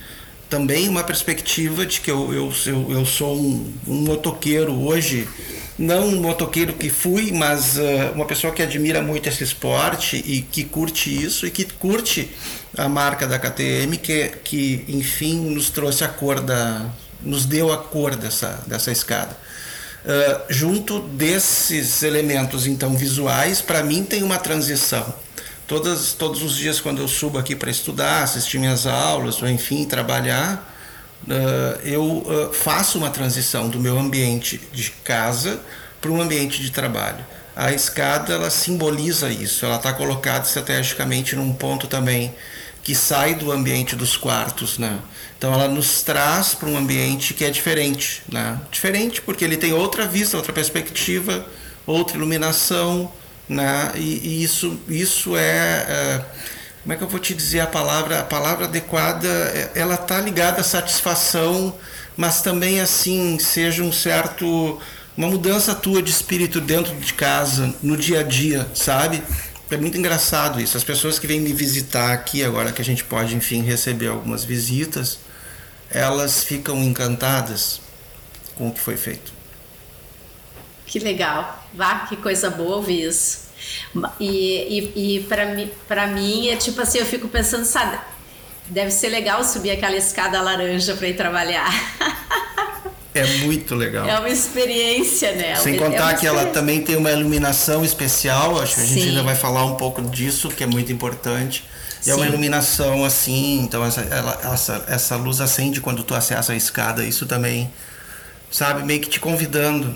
também uma perspectiva de que eu, eu, eu, eu sou um, um motoqueiro hoje, não um motoqueiro que fui, mas uh, uma pessoa que admira muito esse esporte e que curte isso, e que curte a marca da K T M, que, que enfim nos trouxe a cor, da, nos deu a cor dessa, dessa escada. Uh, junto desses elementos então visuais, para mim tem uma transição. Todas, todos os dias quando eu subo aqui para estudar, assistir minhas aulas, ou enfim, trabalhar, uh, eu uh, faço uma transição do meu ambiente de casa para um ambiente de trabalho. A escada, ela simboliza isso, ela está colocada estrategicamente num ponto também que sai do ambiente dos quartos, né? Então ela nos traz para um ambiente que é diferente, né? Diferente porque ele tem outra vista, outra perspectiva, outra iluminação, né? E, e isso, isso é, é, como é que eu vou te dizer a palavra, a palavra adequada, ela está ligada à satisfação, mas também assim, seja um certo, uma mudança tua de espírito dentro de casa, no dia a dia, sabe? É muito engraçado isso, as pessoas que vêm me visitar aqui, agora que a gente pode, enfim, receber algumas visitas, elas ficam encantadas com o que foi feito. Que legal, vá, que coisa boa ouvir isso. E, e, e pra, mi, pra mim é tipo assim, eu fico pensando, sabe, deve ser legal subir aquela escada laranja pra ir trabalhar. É muito legal. É uma experiência, né? Sem contar é que ela também tem uma iluminação especial, acho que a gente Sim. ainda vai falar um pouco disso, que é muito importante. E Sim. é uma iluminação assim, então essa, ela, essa, essa luz acende quando tu acessa a escada, isso também, sabe, meio que te convidando.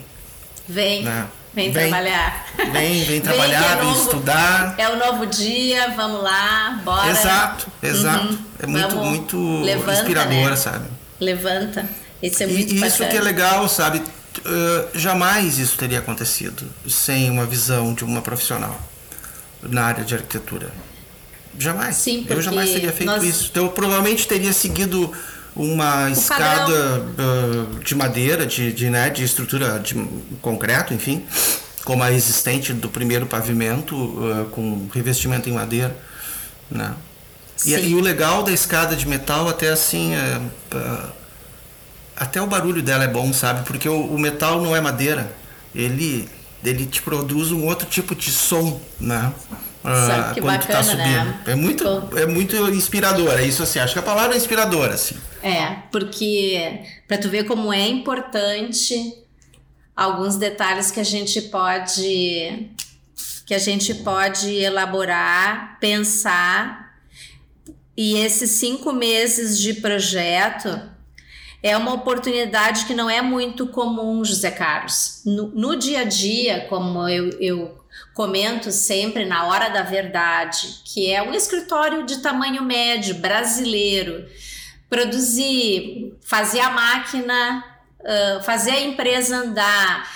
Vem, né? vem, vem trabalhar. Vem, vem trabalhar, vem, é novo, vem estudar. É o novo dia, vamos lá, bora. Exato, exato. Uhum. É muito, vamos, muito levanta, inspirador, né? Sabe? Levanta. Isso é muito e bacana. Isso que é legal, sabe? Uh, jamais isso teria acontecido sem uma visão de uma profissional. na área de arquitetura. Jamais. Sim, eu jamais teria feito nós... isso. Então, eu provavelmente teria seguido uma o escada uh, de madeira, de, de, né, de estrutura de concreto, enfim, como a existente do primeiro pavimento, uh, com revestimento em madeira, né? E, e o legal da escada de metal, até assim, é, uh, até o barulho dela é bom, sabe? Porque o, o metal não é madeira, ele, ele te produz um outro tipo de som, né? Ah, que quando bacana, tu tá subindo, né? é, muito, é muito inspiradora, é isso assim, acho que a palavra é inspiradora, assim. É, porque para tu ver como é importante alguns detalhes que a gente pode que a gente pode elaborar, pensar, e esses cinco meses de projeto é uma oportunidade que não é muito comum, José Carlos, no, no dia a dia, como eu, eu comento sempre na hora da verdade, que é um escritório de tamanho médio brasileiro, produzir, fazer a máquina, uh, fazer a empresa andar.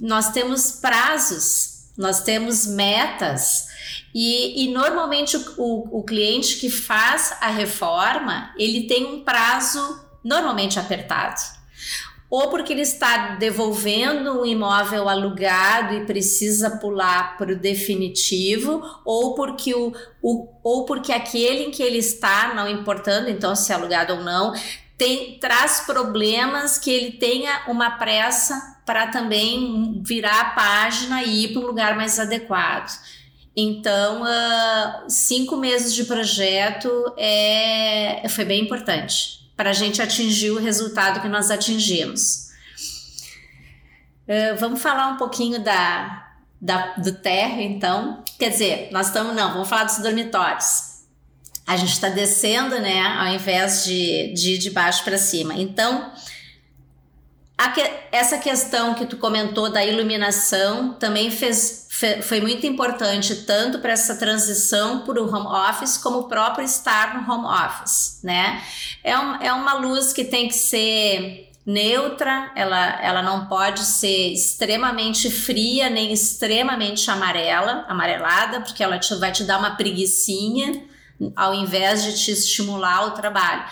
Nós temos prazos, nós temos metas, e, e normalmente o, o, o cliente que faz a reforma, ele tem um prazo normalmente apertado, ou porque ele está devolvendo um imóvel alugado e precisa pular para o definitivo, ou porque, o, o, ou porque aquele em que ele está, não importando então se é alugado ou não, tem, traz problemas que ele tenha uma pressa para também virar a página e ir para um lugar mais adequado. Então, uh, cinco meses de projeto é, foi bem importante para a gente atingir o resultado que nós atingimos. Uh, vamos falar um pouquinho da, da, do térreo, então. Quer dizer, nós estamos... Não, vamos falar dos dormitórios. A gente está descendo, né, ao invés de, de ir de baixo para cima. Então, a que, essa questão que tu comentou da iluminação também fez, fe, foi muito importante, tanto para essa transição para o home office, como o próprio estar no home office, né? É, um, é uma luz que tem que ser neutra, ela, ela não pode ser extremamente fria, nem extremamente amarela, amarelada, porque ela te, vai te dar uma preguicinha, ao invés de te estimular o trabalho.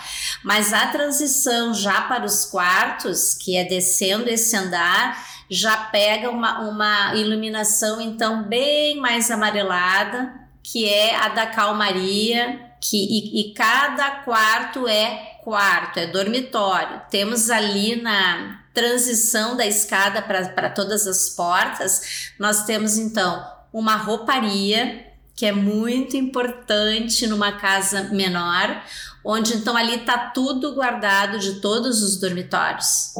Mas a transição já para os quartos, que é descendo esse andar, já pega uma, uma iluminação, então, bem mais amarelada, que é a da calmaria, que, e, e cada quarto é quarto, é dormitório. Temos ali na transição da escada para todas as portas, nós temos, então, uma rouparia, que é muito importante numa casa menor, onde, então, ali está tudo guardado de todos os dormitórios.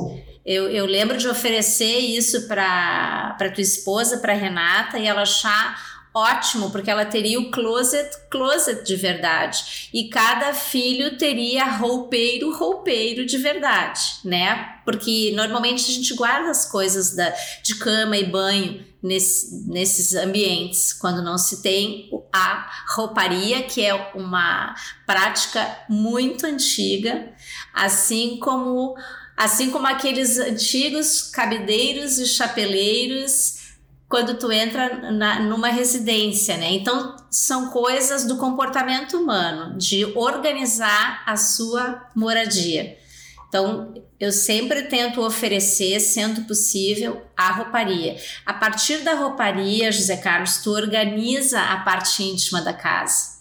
Eu, eu lembro de oferecer isso para a tua esposa, para a Renata, e ela achar ótimo, porque ela teria o closet, closet de verdade. E cada filho teria roupeiro, roupeiro de verdade, né? Porque normalmente a gente guarda as coisas da, de cama e banho nesse, nesses ambientes, quando não se tem a rouparia, que é uma prática muito antiga, assim como, assim como aqueles antigos cabideiros e chapeleiros, quando tu entra na, numa residência, né? Então, são coisas do comportamento humano, de organizar a sua moradia. Então, eu sempre tento oferecer, sendo possível, a rouparia. A partir da rouparia, José Carlos, tu organiza a parte íntima da casa.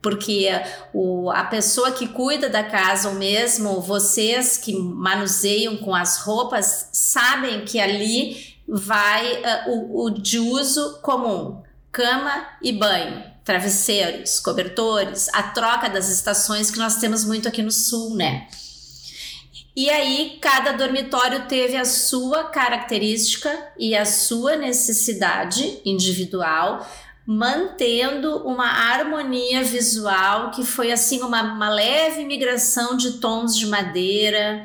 Porque o, a pessoa que cuida da casa, ou mesmo vocês que manuseiam com as roupas, sabem que ali vai uh, o, o de uso comum, cama e banho, travesseiros, cobertores, a troca das estações que nós temos muito aqui no sul, né? E aí cada dormitório teve a sua característica e a sua necessidade individual, mantendo uma harmonia visual que foi assim uma, uma leve migração de tons de madeira.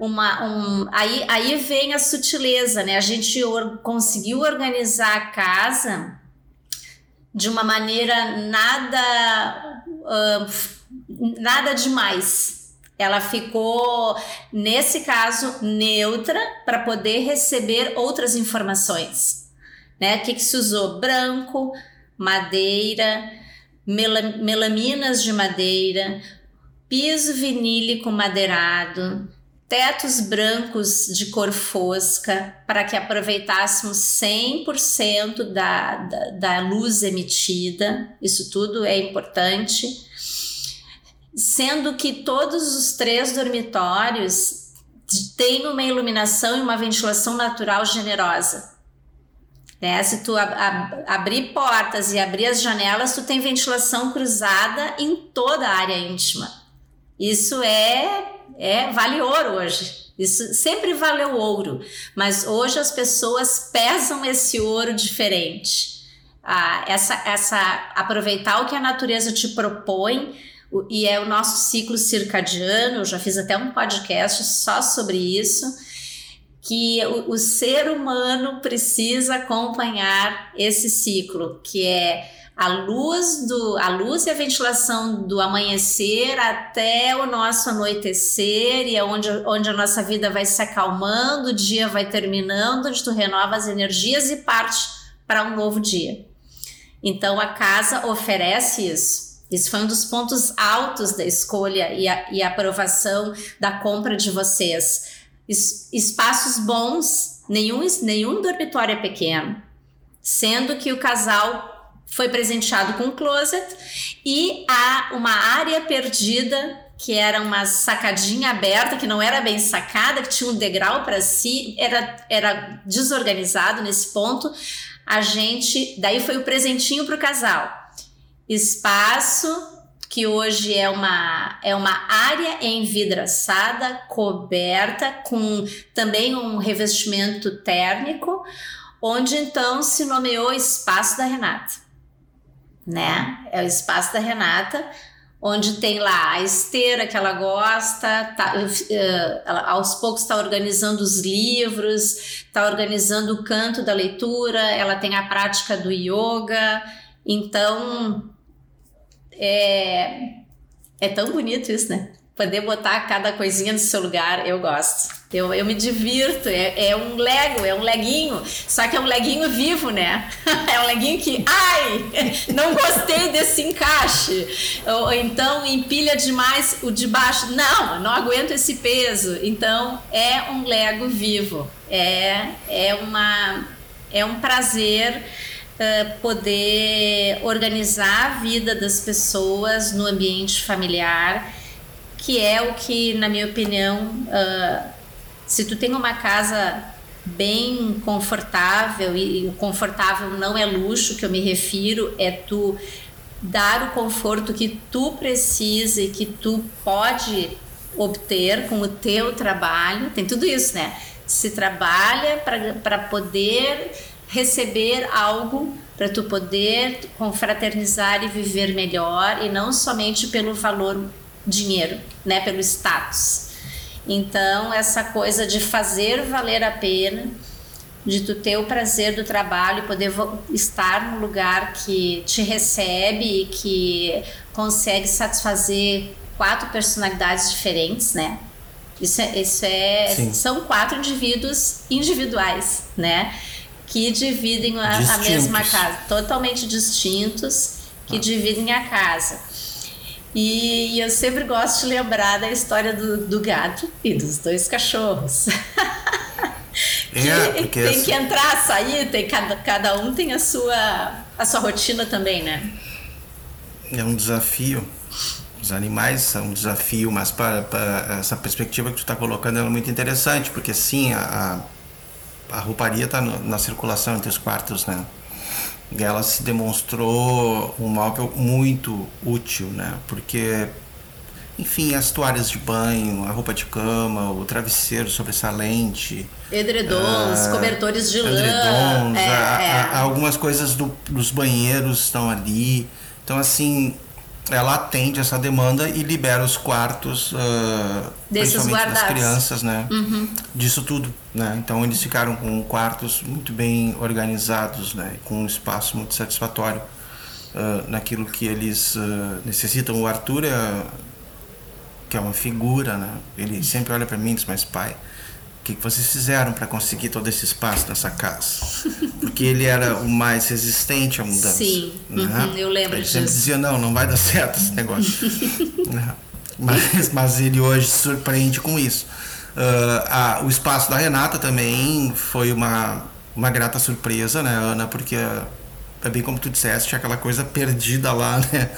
Uma, um, aí, aí vem a sutileza, né? A gente or, conseguiu organizar a casa de uma maneira nada, uh, nada demais. Ela ficou, nesse caso, neutra para poder receber outras informações, né? O que, que se usou? Branco, madeira, melaminas de madeira, piso vinílico madeirado, tetos brancos de cor fosca, para que aproveitássemos cem por cento da, da, da luz emitida. Isso tudo é importante. Sendo que todos os três dormitórios têm uma iluminação e uma ventilação natural generosa. Né? Se tu ab- ab- abrir portas e abrir as janelas, tu tem ventilação cruzada em toda a área íntima. Isso é, é vale ouro hoje. Isso sempre valeu ouro, mas hoje as pessoas pesam esse ouro diferente. Ah, essa, essa, aproveitar o que a natureza te propõe, e é o nosso ciclo circadiano. Eu já fiz até um podcast só sobre isso, que o, o ser humano precisa acompanhar esse ciclo, que é a luz, do, a luz e a ventilação do amanhecer até o nosso anoitecer, e é onde, onde a nossa vida vai se acalmando, o dia vai terminando, onde tu renova as energias e parte para um novo dia. Então a casa oferece isso. Isso foi um dos pontos altos da escolha e a, e a aprovação da compra de vocês. Es, espaços bons, nenhum, nenhum dormitório é pequeno, sendo que o casal foi presenteado com um closet e há uma área perdida, que era uma sacadinha aberta, que não era bem sacada, que tinha um degrau para si, era, era desorganizado nesse ponto. A gente, daí foi o presentinho para o casal. Espaço que hoje é uma, é uma área envidraçada, coberta, com também um revestimento térmico, onde então se nomeou Espaço da Renata, né? É o Espaço da Renata, onde tem lá a esteira que ela gosta, tá, ela aos poucos está organizando os livros, está organizando o canto da leitura, ela tem a prática do yoga. Então, É, é tão bonito isso, né? Poder botar cada coisinha no seu lugar, eu gosto. Eu, eu me divirto, é, é um lego, é um leguinho, só que é um leguinho vivo, né? É um leguinho que, ai, não gostei desse encaixe. Ou, ou então empilha demais o de baixo. Não, não aguento esse peso. Então, é um lego vivo. É, é, uma, é um prazer Uh, poder organizar a vida das pessoas no ambiente familiar, que é o que, na minha opinião, uh, se tu tem uma casa bem confortável, e o confortável não é luxo que eu me refiro, é tu dar o conforto que tu precisa e que tu pode obter com o teu trabalho. Tem tudo isso, né? Se trabalha para poder receber algo, para tu poder confraternizar e viver melhor, e não somente pelo valor dinheiro, né, pelo status. Então essa coisa de fazer valer a pena, de tu ter o prazer do trabalho, poder estar num lugar que te recebe e que consegue satisfazer quatro personalidades diferentes, né? Isso é, isso é são quatro indivíduos individuais, né? Que dividem a, a mesma casa, totalmente distintos, que ah. dividem a casa. E, e eu sempre gosto de lembrar da história do, do gato e dos dois cachorros. É, que tem essa... que entrar, sair, tem, cada, cada um tem a sua, a sua rotina também, né? É um desafio. Os animais são um desafio, mas para, para essa perspectiva que tu está colocando é muito interessante, porque sim, a... a... a rouparia está na circulação entre os quartos, né? E ela se demonstrou um móvel muito útil, né? Porque, enfim, as toalhas de banho, a roupa de cama, o travesseiro sobressalente, edredons, ah, cobertores de edredons, lã, é, a, é. A, a, algumas coisas do, dos banheiros estão ali. Então, assim, ela atende essa demanda e libera os quartos, uh, principalmente das crianças, né? Uhum. Disso tudo, né? Então eles ficaram com quartos muito bem organizados, né? Com um espaço muito satisfatório uh, naquilo que eles uh, necessitam. O Arthur, é, que é uma figura, né? Ele sempre olha para mim e diz, mas pai, que vocês fizeram para conseguir todo esse espaço nessa casa? Porque ele era o mais resistente à mudança. Sim, né? Uhum, eu lembro disso. Ele sempre dizia, não, não vai dar certo esse negócio. mas, mas ele hoje surpreende com isso. Uh, a, o espaço da Renata também foi uma, uma grata surpresa, né, Ana? Porque, é bem como tu disseste, tinha aquela coisa perdida lá, né?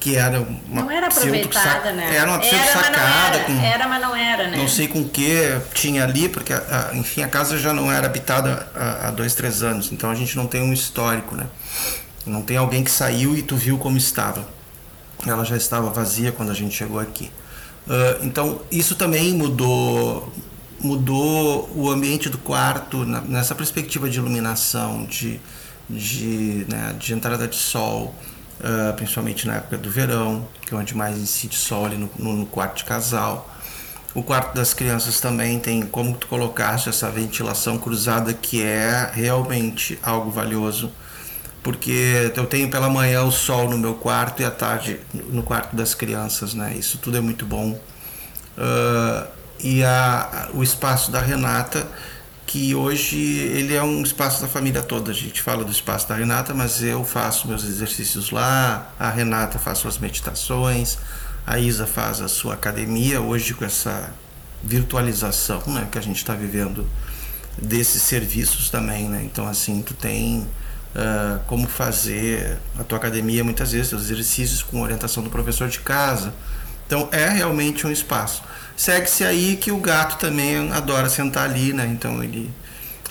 Que era uma não era aproveitada, né? Era uma pseudo-sacada. Era, era, mas não era, né? Não sei com o que tinha ali, porque, a, a, enfim, a casa já não era habitada há, há dois, três anos. Então, a gente não tem um histórico, né? Não tem alguém que saiu e tu viu como estava. Ela já estava vazia quando a gente chegou aqui. Uh, então, isso também mudou, mudou o ambiente do quarto, na, nessa perspectiva de iluminação, de, de, né, de entrada de sol. Uh, principalmente na época do verão, que é onde mais incide sol ali no, no, no quarto de casal. O quarto das crianças também tem, como tu colocaste, essa ventilação cruzada, que é realmente algo valioso, porque eu tenho pela manhã o sol no meu quarto e à tarde no quarto das crianças, né? Isso tudo é muito bom. Uh, e a, o espaço da Renata, que hoje ele é um espaço da família toda. A gente fala do espaço da Renata, mas eu faço meus exercícios lá, a Renata faz suas meditações, a Isa faz a sua academia, hoje com essa virtualização, né, que a gente está vivendo desses serviços também, né? Então, assim, tu tem uh, como fazer a tua academia, muitas vezes, os exercícios com orientação do professor de casa. Então, é realmente um espaço. Segue-se aí que o gato também adora sentar ali, né? Então, ele,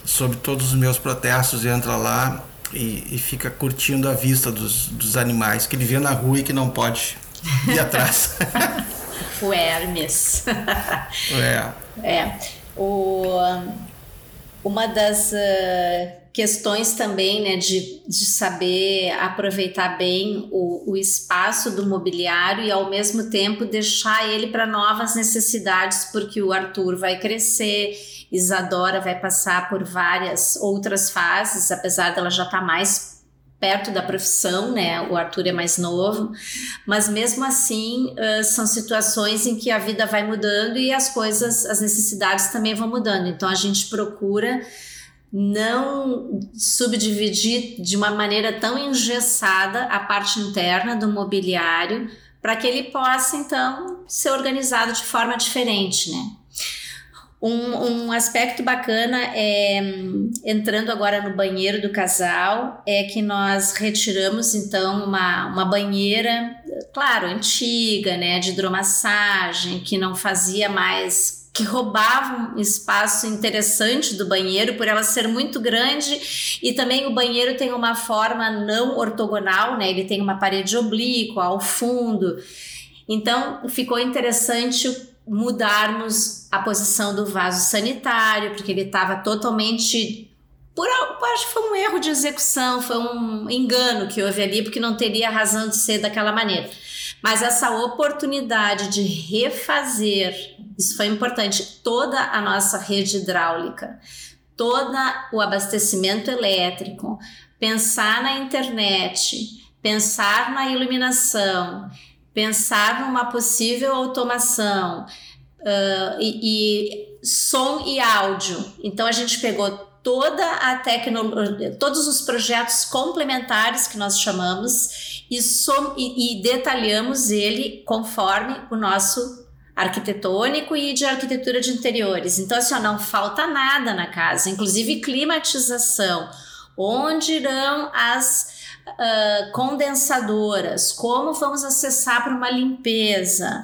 sob todos os meus protestos, entra lá e, e fica curtindo a vista dos, dos animais que ele vê na rua e que não pode ir atrás. O Hermes. É. É. O, uma das uh, questões também, né, de, de saber aproveitar bem o, o espaço do mobiliário e, ao mesmo tempo, deixar ele para novas necessidades, porque o Arthur vai crescer, Isadora vai passar por várias outras fases, apesar dela já estar tá mais perto da profissão, né? O Arthur é mais novo, mas mesmo assim uh, são situações em que a vida vai mudando e as coisas, as necessidades também vão mudando. Então a gente procura não subdividir de uma maneira tão engessada a parte interna do mobiliário, para que ele possa então ser organizado de forma diferente, né? Um, um aspecto bacana, é, entrando agora no banheiro do casal, é que nós retiramos então uma, uma banheira, claro, antiga, né, de hidromassagem, que não fazia mais, que roubava um espaço interessante do banheiro por ela ser muito grande, e também o banheiro tem uma forma não ortogonal, né, ele tem uma parede oblíqua ao fundo, então ficou interessante o mudarmos a posição do vaso sanitário, porque ele estava totalmente... Por, acho que foi um erro de execução, foi um engano que houve ali, porque não teria razão de ser daquela maneira. Mas essa oportunidade de refazer, isso foi importante, toda a nossa rede hidráulica, todo o abastecimento elétrico, pensar na internet, pensar na iluminação, pensar numa possível automação, uh, e, e som e áudio. Então a gente pegou toda a tecnologia, todos os projetos complementares que nós chamamos e, som, e, e detalhamos ele conforme o nosso arquitetônico e de arquitetura de interiores. Então assim, ó, não falta nada na casa, inclusive climatização, onde irão as Uh, condensadoras, como vamos acessar para uma limpeza,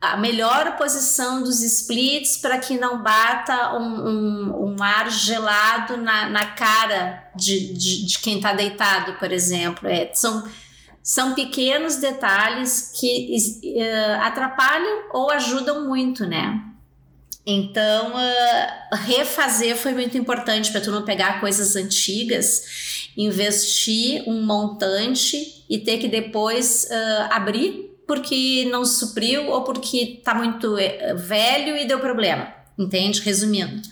a melhor posição dos splits para que não bata um, um, um ar gelado na, na cara de, de, de quem está deitado, por exemplo. É, são, são pequenos detalhes que uh, atrapalham ou ajudam muito, né? Então, uh, refazer foi muito importante para tu não pegar coisas antigas, investir um montante e ter que depois uh, abrir porque não supriu ou porque está muito velho e deu problema, entende? Resumindo.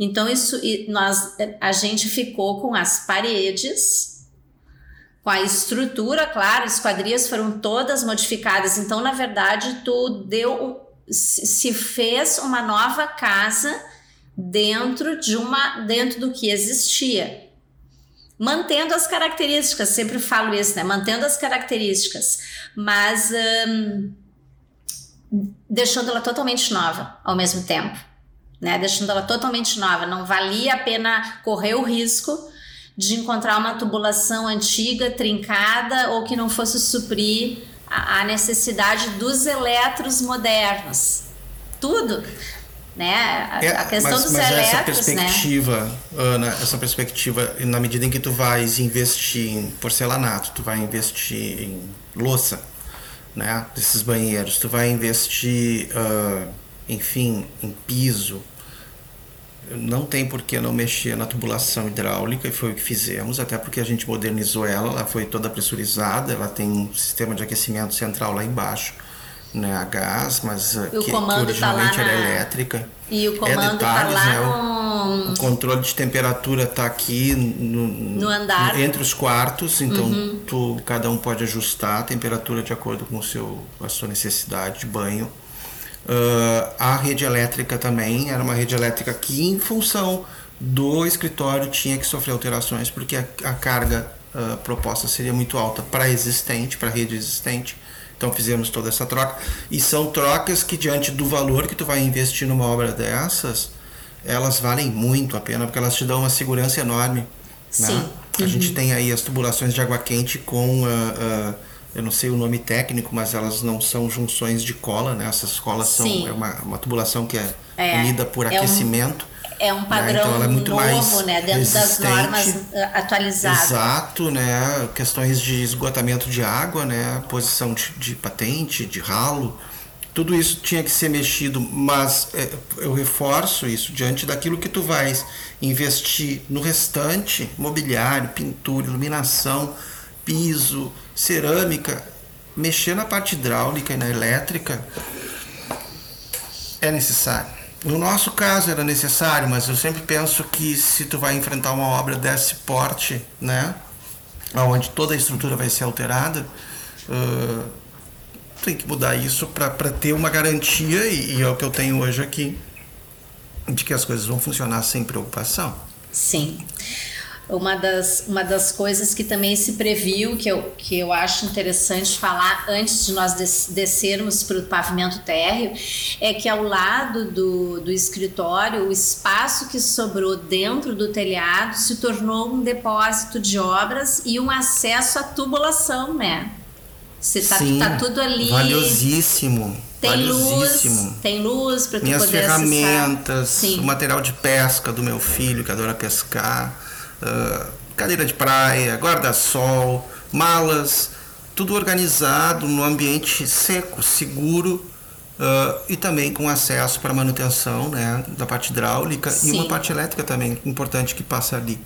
Então, isso, nós, a gente ficou com as paredes... A estrutura, claro, as esquadrias foram todas modificadas. Então, na verdade, tu deu... se fez uma nova casa dentro de uma, dentro do que existia, mantendo as características, sempre falo isso, né? Mantendo as características, mas hum, deixando ela totalmente nova ao mesmo tempo, né? Deixando ela totalmente nova, não valia a pena correr o risco de encontrar uma tubulação antiga, trincada ou que não fosse suprir a, a necessidade dos eletros modernos, tudo. Né? A, é, a questão mas, dos mas eletros, essa perspectiva, né? Ana, essa perspectiva, na medida em que tu vais investir em porcelanato, tu vai investir em louça, né, desses banheiros, tu vai investir, uh, enfim, em piso, não tem por que não mexer na tubulação hidráulica, e foi o que fizemos, até porque a gente modernizou ela, ela foi toda pressurizada, ela tem um sistema de aquecimento central lá embaixo, né, a gás, mas que, que originalmente tá lá era na... elétrica. E o comando é detalhes, tá lá, né, no... O controle de temperatura está aqui no, no andar, entre os quartos, então uhum. tu, cada um pode ajustar a temperatura de acordo com, o seu, com a sua necessidade de banho. Uh, a rede elétrica também era uma rede elétrica que, em função do escritório, tinha que sofrer alterações, porque a, a carga uh, proposta seria muito alta para a existente, para a rede existente. Então fizemos toda essa troca, e são trocas que, diante do valor que tu vai investir numa obra dessas, elas valem muito a pena, porque elas te dão uma segurança enorme. Sim. Né? Uhum. A gente tem aí as tubulações de água quente com, uh, uh, eu não sei o nome técnico, mas elas não são junções de cola, né? Essas colas são é uma, uma tubulação que é, é unida por é aquecimento. Um... É um padrão, né? Então ela é muito novo, mais né? Dentro resistente, das normas atualizadas. Exato, né? Questões de esgotamento de água, né? Posição de, de patente, de ralo. Tudo isso tinha que ser mexido, mas é, eu reforço isso diante daquilo que tu vais investir no restante, mobiliário, pintura, iluminação, piso, cerâmica, mexer na parte hidráulica e na elétrica é necessário. No nosso caso era necessário, mas eu sempre penso que se tu vai enfrentar uma obra desse porte, né, onde toda a estrutura vai ser alterada, uh, tem que mudar isso para ter uma garantia, e, e é o que eu tenho hoje aqui, de que as coisas vão funcionar sem preocupação. Sim. Uma das, uma das coisas que também se previu, que eu, que eu acho interessante falar antes de nós des, descermos para o pavimento térreo, é que ao lado do, do escritório, o espaço que sobrou dentro do telhado se tornou um depósito de obras e um acesso à tubulação, né? Você tá, Sim, tá tudo ali. Valiosíssimo. Tem luz, tem luz para tu Minhas poder acessar. Minhas ferramentas, o material de pesca do meu filho, que adora pescar. Uh, cadeira de praia, guarda-sol, malas, tudo organizado num ambiente seco, seguro, uh, e também com acesso para manutenção, né, da parte hidráulica. Sim. E uma parte elétrica também importante que passa ali,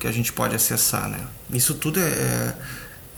que a gente pode acessar, né? Isso tudo é, é...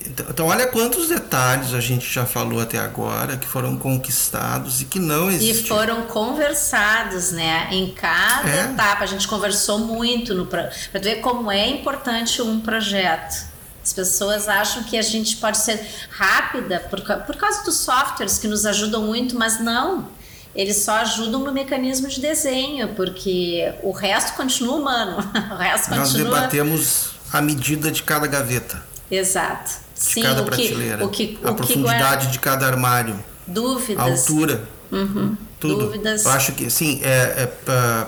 Então olha quantos detalhes a gente já falou até agora, que foram conquistados e que não existem. E foram conversados, né? Em cada é. etapa, a gente conversou muito no para ver como é importante um projeto. As pessoas acham que a gente pode ser rápida por, por causa dos softwares que nos ajudam muito, mas não. Eles só ajudam no mecanismo de desenho, porque o resto continua humano. O resto Nós continua... debatemos a medida de cada gaveta. Exato. De Sim, cada prateleira, o que, o que, a o profundidade que guarda... de cada armário, dúvidas, a altura, uhum. tudo. Dúvidas. Eu acho que, assim, é, é, é,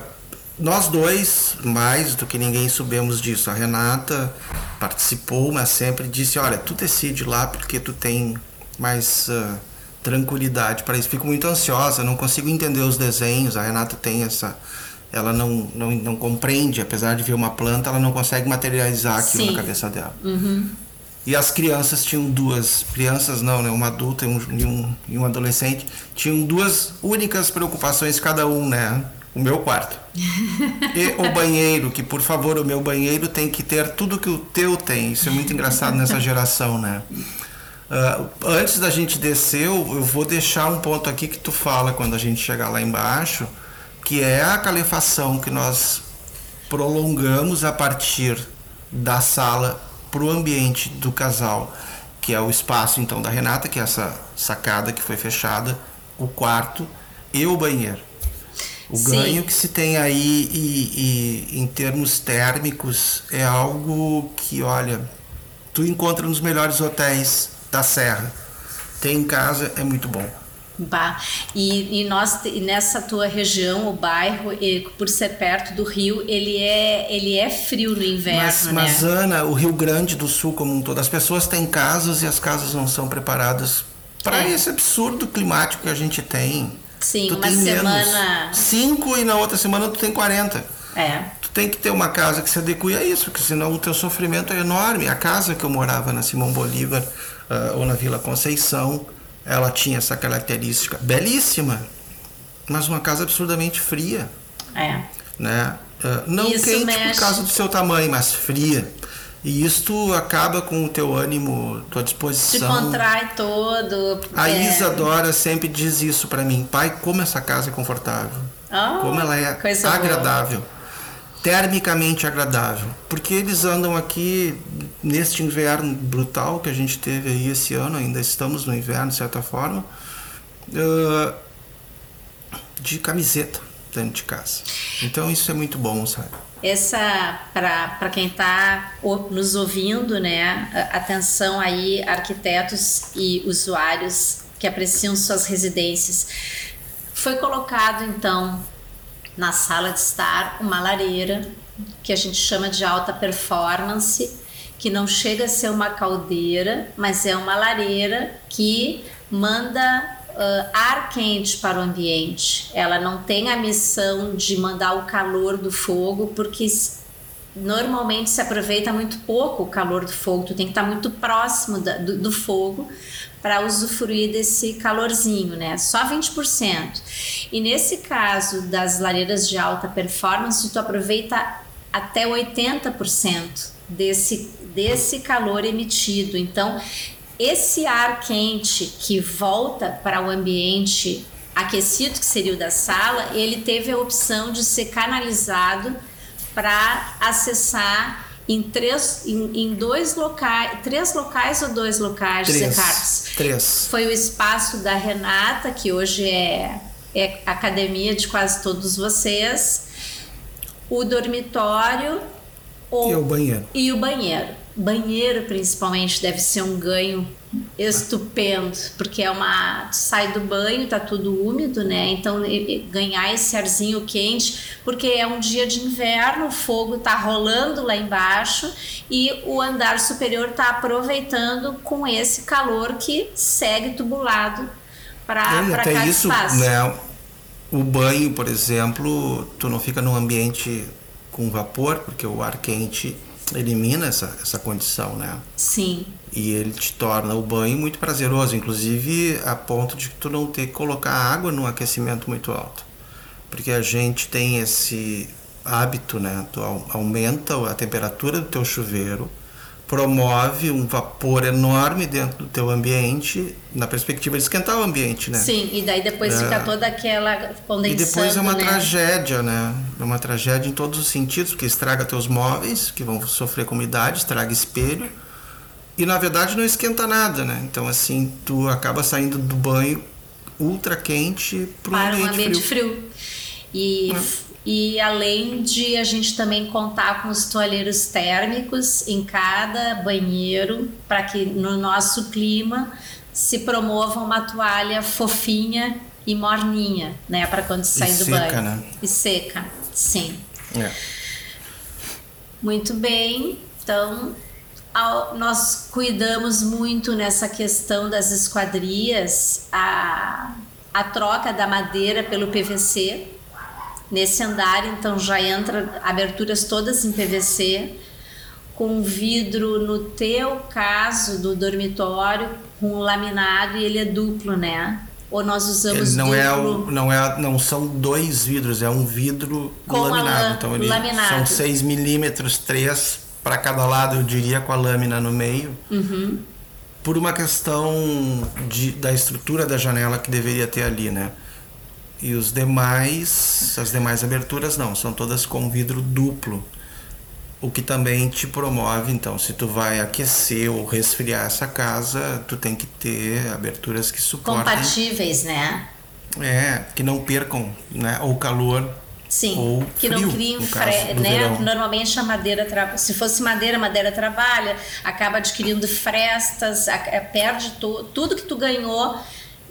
nós dois, mais do que ninguém, soubemos disso. A Renata participou, mas sempre disse: olha, tu decide lá porque tu tem mais uh, tranquilidade para isso. Fico muito ansiosa, não consigo entender os desenhos. A Renata tem essa... Ela não, não, não compreende, apesar de ver uma planta, ela não consegue materializar aquilo Sim. na cabeça dela. Uhum. E as crianças tinham duas, crianças não, né? Uma adulta e um, e, um, e um adolescente, tinham duas únicas preocupações cada um, né? O meu quarto e o banheiro, que por favor, o meu banheiro tem que ter tudo que o teu tem. Isso é muito engraçado nessa geração, né? Uh, antes da gente descer, eu, eu vou deixar um ponto aqui que tu fala quando a gente chegar lá embaixo, que é a calefação que nós prolongamos a partir da sala para o ambiente do casal, que é o espaço então da Renata, que é essa sacada que foi fechada, o quarto e o banheiro. O Sim. ganho que se tem aí e, e, em termos térmicos é algo que, olha, tu encontra nos melhores hotéis da Serra. Tem em casa, é muito bom. Bah. E, e nós, nessa tua região, o bairro, por ser perto do rio, ele é, ele é frio no inverno, mas, né? Mas, Ana, o Rio Grande do Sul como um todo, as pessoas têm casas e as casas não são preparadas para é. esse absurdo climático que a gente tem. Sim, tu uma tem semana... cinco e na outra semana tu tem quarenta. É. Tu tem que ter uma casa que se adeque a isso, porque senão o teu sofrimento é enorme. A casa que eu morava na Simão Bolívar, uh, ou na Vila Conceição, ela tinha essa característica belíssima, mas uma casa absurdamente fria. É. Né? Uh, não isso quente mexe. Por causa do seu tamanho, mas fria. E isto acaba com o teu ânimo, tua disposição. Te contrai todo. A é... Isadora sempre diz isso pra mim. Pai, como essa casa é confortável. Oh, como ela é agradável. Boa. Termicamente agradável. Porque eles andam aqui neste inverno brutal que a gente teve aí esse ano. Ainda estamos no inverno, de certa forma. Uh, de camiseta dentro de casa. Então isso é muito bom, sabe? Essa, para quem está nos ouvindo, né, atenção aí, arquitetos e usuários que apreciam suas residências. Foi colocado, então, na sala de estar, uma lareira, que a gente chama de alta performance, que não chega a ser uma caldeira, mas é uma lareira que manda... Uh, ar quente para o ambiente. Ela não tem a missão de mandar o calor do fogo, porque normalmente se aproveita muito pouco o calor do fogo. Tu tem que estar muito próximo da, do, do fogo para usufruir desse calorzinho, né? Só vinte por cento. E nesse caso das lareiras de alta performance, tu aproveita até oitenta por cento desse, desse calor emitido. Então, esse ar quente que volta para o ambiente aquecido, que seria o da sala, ele teve a opção de ser canalizado para acessar em, três, em, em dois locais, três locais ou dois locais, José Carlos? Três. Foi o espaço da Renata, que hoje é, é academia de quase todos vocês, o dormitório o, e o banheiro. E o banheiro. Banheiro, principalmente, deve ser um ganho estupendo, porque é uma... Tu sai do banho, tá tudo úmido, né? Então, ganhar esse arzinho quente, porque é um dia de inverno, o fogo tá rolando lá embaixo e o andar superior tá aproveitando com esse calor que segue tubulado para cada isso, espaço. Né? O banho, por exemplo, tu não fica num ambiente com vapor, porque o ar quente... elimina essa, essa condição, né? Sim. E ele te torna o banho muito prazeroso, inclusive a ponto de que tu não ter que colocar água num aquecimento muito alto. Porque a gente tem esse hábito, né? Tu aumenta a temperatura do teu chuveiro, promove um vapor enorme dentro do teu ambiente, na perspectiva de esquentar o ambiente, né? Sim, e daí depois é. fica toda aquela condensando, e depois é uma né? tragédia, né? É uma tragédia em todos os sentidos, porque estraga teus móveis, que vão sofrer com umidade, estraga espelho, e na verdade não esquenta nada, né? Então assim, tu acaba saindo do banho ultra quente pro para um ambiente frio. frio. E... É. E além de a gente também contar com os toalheiros térmicos em cada banheiro, para que no nosso clima se promova uma toalha fofinha e morninha, né? Para quando sai do banho. E seca, né? E seca, sim. É. Muito bem, então... Nós cuidamos muito nessa questão das esquadrias, a, a troca da madeira pelo P V C. Nesse andar, então, já entra aberturas todas em P V C, com vidro, no teu caso, do dormitório, com laminado, e ele é duplo, né? Ou nós usamos ele não duplo... É o, não, é, não são dois vidros, é um vidro com laminado. Então, ele laminado. São seis milímetros, três para cada lado, eu diria, com a lâmina no meio. Uhum. Por uma questão de, da estrutura da janela que deveria ter ali, né? E os demais, as demais aberturas não, são todas com vidro duplo, o que também te promove, então, se tu vai aquecer ou resfriar essa casa, tu tem que ter aberturas que suportem... Compatíveis, né? É, que não percam, né, ou calor. Sim, ou que frio, não criem fre- né? Verão. Normalmente a madeira, tra- se fosse madeira, a madeira trabalha, acaba adquirindo frestas, a- perde tu- tudo que tu ganhou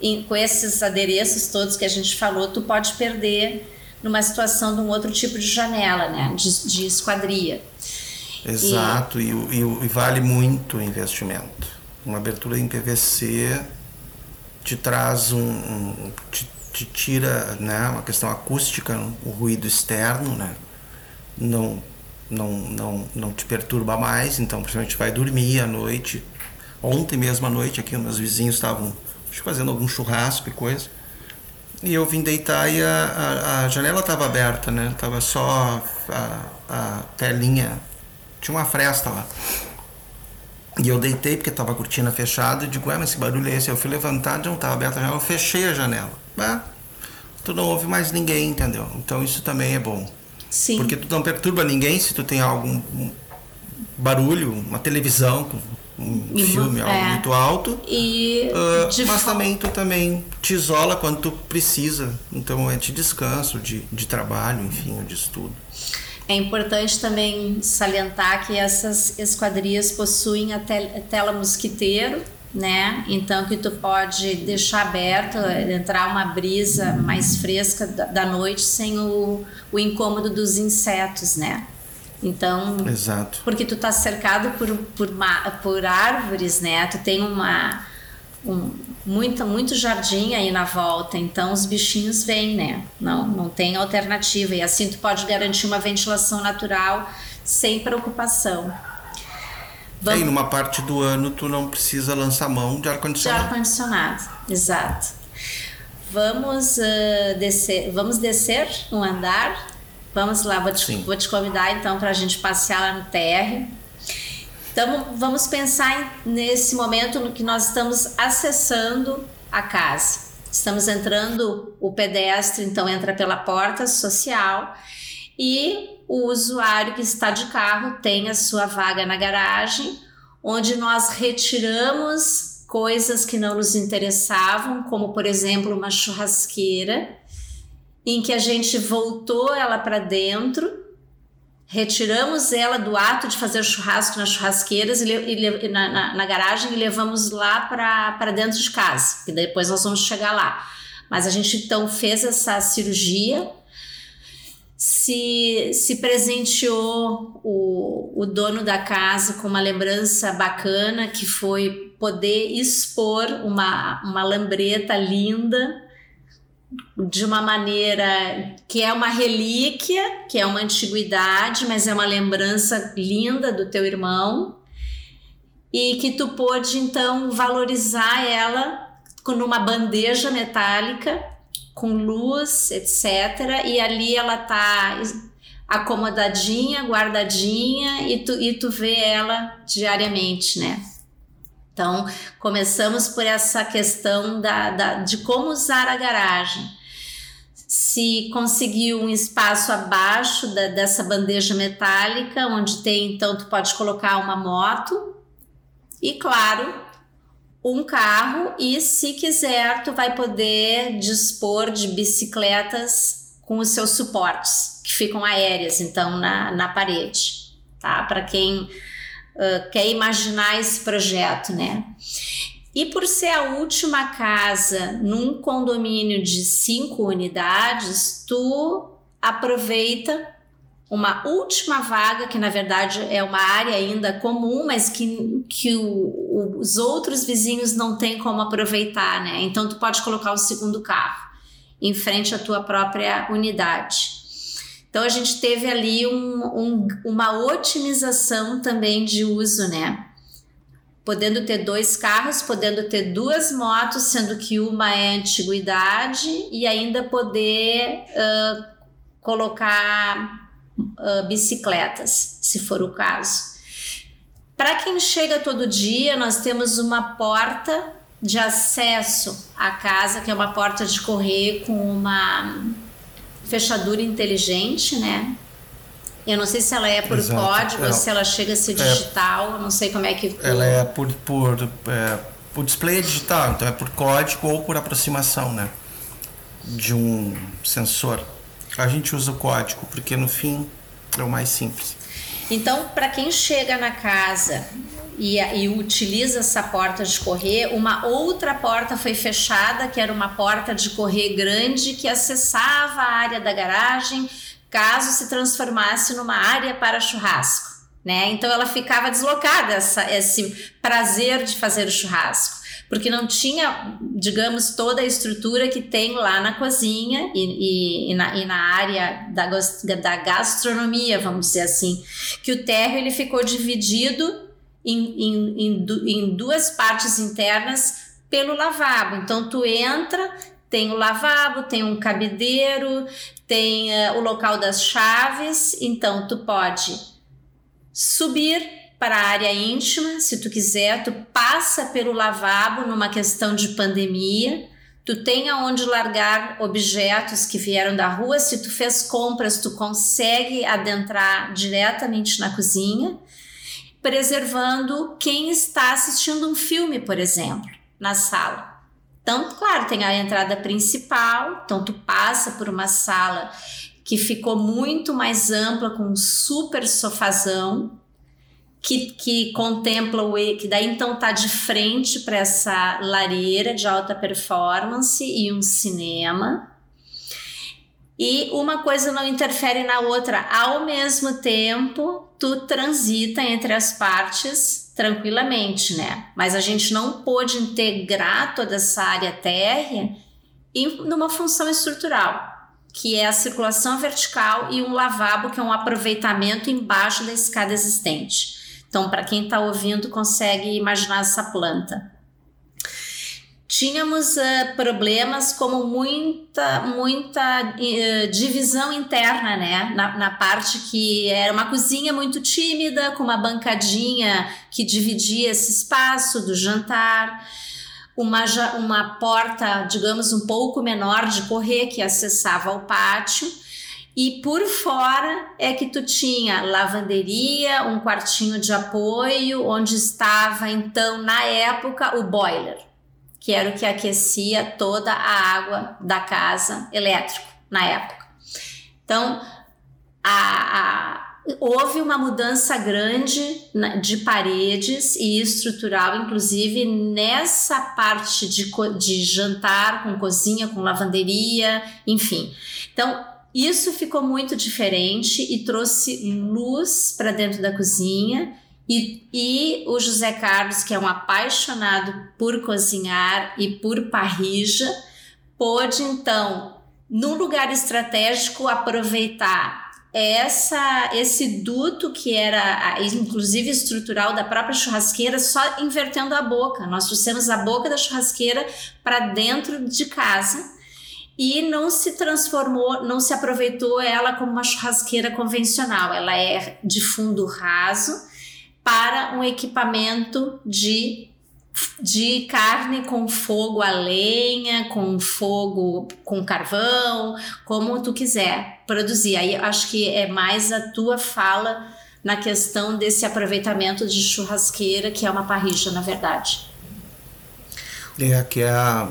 em, com esses adereços todos que a gente falou, tu pode perder numa situação de um outro tipo de janela, né? De, de esquadria. Exato, e, e, e vale muito o investimento. Uma abertura em P V C te traz um... um te, te tira, né, uma questão acústica, o ruído externo, né, não, não, não, não te perturba mais, então principalmente vai dormir à noite. Ontem mesmo à noite aqui, meus vizinhos estavam fazendo algum churrasco e coisa, e eu vim deitar e a, a, a janela estava aberta, né, estava só a, a telinha, tinha uma fresta lá. E eu deitei porque estava a cortina fechada e digo, ué, mas esse barulho é esse? Eu fui levantar, não estava aberta a janela, eu fechei a janela. Ah, tu não ouve mais ninguém, entendeu? Então isso também é bom. Sim. Porque tu não perturba ninguém se tu tem algum barulho, uma televisão, um uhum, filme, é. algo muito alto. E uh, mas também tu também te isola quando tu precisa. Então é de descanso, de, de trabalho, enfim, de estudo. É importante também salientar que essas esquadrias possuem a tela mosquiteiro, né? Então que tu pode deixar aberto, entrar uma brisa mais fresca da noite sem o, o incômodo dos insetos, né? Então, exato. Porque tu tá cercado por, por, por árvores, né? Tu tem uma, um, muito, muito jardim aí na volta, então os bichinhos vêm, né? Não, não tem alternativa, e assim tu pode garantir uma ventilação natural sem preocupação. Vamos... E numa parte do ano tu não precisa lançar mão de ar-condicionado. De ar-condicionado, exato. Vamos, uh, descer, vamos descer um andar? Vamos lá, vou te, vou te convidar então para a gente passear lá no térreo. Então vamos pensar nesse momento no que nós estamos acessando a casa. Estamos entrando, o pedestre então entra pela porta social e... o usuário que está de carro tem a sua vaga na garagem, onde nós retiramos coisas que não nos interessavam, como, por exemplo, uma churrasqueira, em que a gente voltou ela para dentro, retiramos ela do ato de fazer churrasco nas churrasqueiras e, e, na, na, na garagem e levamos lá para dentro de casa, que depois nós vamos chegar lá. Mas a gente, então, fez essa cirurgia. Se, se presenteou o, o dono da casa com uma lembrança bacana, que foi poder expor uma, uma lambreta linda de uma maneira que é uma relíquia, que é uma antiguidade, mas é uma lembrança linda do teu irmão, e que tu pôde então valorizar ela numa bandeja metálica com luz, etcétera. E ali ela tá acomodadinha, guardadinha, e tu, e tu vê ela diariamente, né? Então, começamos por essa questão da, da, de como usar a garagem. Se conseguiu um espaço abaixo da, dessa bandeja metálica, onde tem, então, tu pode colocar uma moto e, claro... um carro, e se quiser tu vai poder dispor de bicicletas com os seus suportes, que ficam aéreas então na, na parede, tá? Para quem uh, quer imaginar esse projeto, né? E por ser a última casa num condomínio de cinco unidades, tu aproveita uma última vaga, que na verdade é uma área ainda comum, mas que, que o, o, os outros vizinhos não têm como aproveitar, né? Então tu pode colocar o segundo carro em frente à tua própria unidade. Então a gente teve ali um, um, uma otimização também de uso, né? Podendo ter dois carros, podendo ter duas motos, sendo que uma é antiguidade, e ainda poder uh, colocar... Uh, bicicletas, se for o caso. Para quem chega todo dia, nós temos uma porta de acesso à casa, que é uma porta de correio com uma fechadura inteligente, né? Eu não sei se ela é por Exato. código é. ou se ela chega a ser digital, eu não sei como é que... Ela é por... por é, o display é digital, então é por código ou por aproximação, né? de um sensor, a gente usa o código, porque no fim é o mais simples. Então, para quem chega na casa e, e utiliza essa porta de correr, uma outra porta foi fechada, que era uma porta de correr grande que acessava a área da garagem, caso se transformasse numa área para churrasco, né? Então ela ficava deslocada, essa, esse prazer de fazer o churrasco, porque não tinha, digamos, toda a estrutura que tem lá na cozinha e, e, e, na, e na área da, da gastronomia, vamos dizer assim, que o térreo ele ficou dividido em, em, em, em duas partes internas pelo lavabo. Então tu entra, tem o lavabo, tem um cabideiro, tem uh, o local das chaves, então tu pode subir para a área íntima, se tu quiser, tu passa pelo lavabo numa questão de pandemia, tu tem aonde largar objetos que vieram da rua, se tu fez compras, tu consegue adentrar diretamente na cozinha, preservando quem está assistindo um filme, por exemplo, na sala. Então, claro, tem a entrada principal, então tu passa por uma sala que ficou muito mais ampla, com um super sofazão, Que, que contempla o que daí então está de frente para essa lareira de alta performance e um cinema, e uma coisa não interfere na outra, ao mesmo tempo tu transita entre as partes tranquilamente, né? Mas a gente não pôde integrar toda essa área térrea em numa função estrutural, que é a circulação vertical e um lavabo, que é um aproveitamento embaixo da escada existente. Então, para quem está ouvindo, consegue imaginar essa planta. Tínhamos uh, problemas como muita, muita uh, divisão interna, né? Na, na parte que era uma cozinha muito tímida, com uma bancadinha que dividia esse espaço do jantar, uma, uma porta, digamos, um pouco menor de correr que acessava ao pátio. E por fora é que tu tinha lavanderia, um quartinho de apoio, onde estava, então, na época, o boiler, que era o que aquecia toda a água da casa, elétrico, na época. Então, a, a, houve uma mudança grande de paredes e estrutural, inclusive nessa parte de, de jantar, com cozinha, com lavanderia, enfim. Então, isso ficou muito diferente e trouxe luz para dentro da cozinha, e, e o José Carlos, que é um apaixonado por cozinhar e por parrija, pôde então, num lugar estratégico, aproveitar essa, esse duto que era inclusive estrutural da própria churrasqueira, só invertendo a boca. Nós trouxemos a boca da churrasqueira para dentro de casa, e não se transformou, não se aproveitou ela como uma churrasqueira convencional. Ela é de fundo raso para um equipamento de, de carne com fogo a lenha, com fogo, com carvão, como tu quiser produzir. Aí acho que é mais a tua fala na questão desse aproveitamento de churrasqueira, que é uma parrija, na verdade. É, que é a...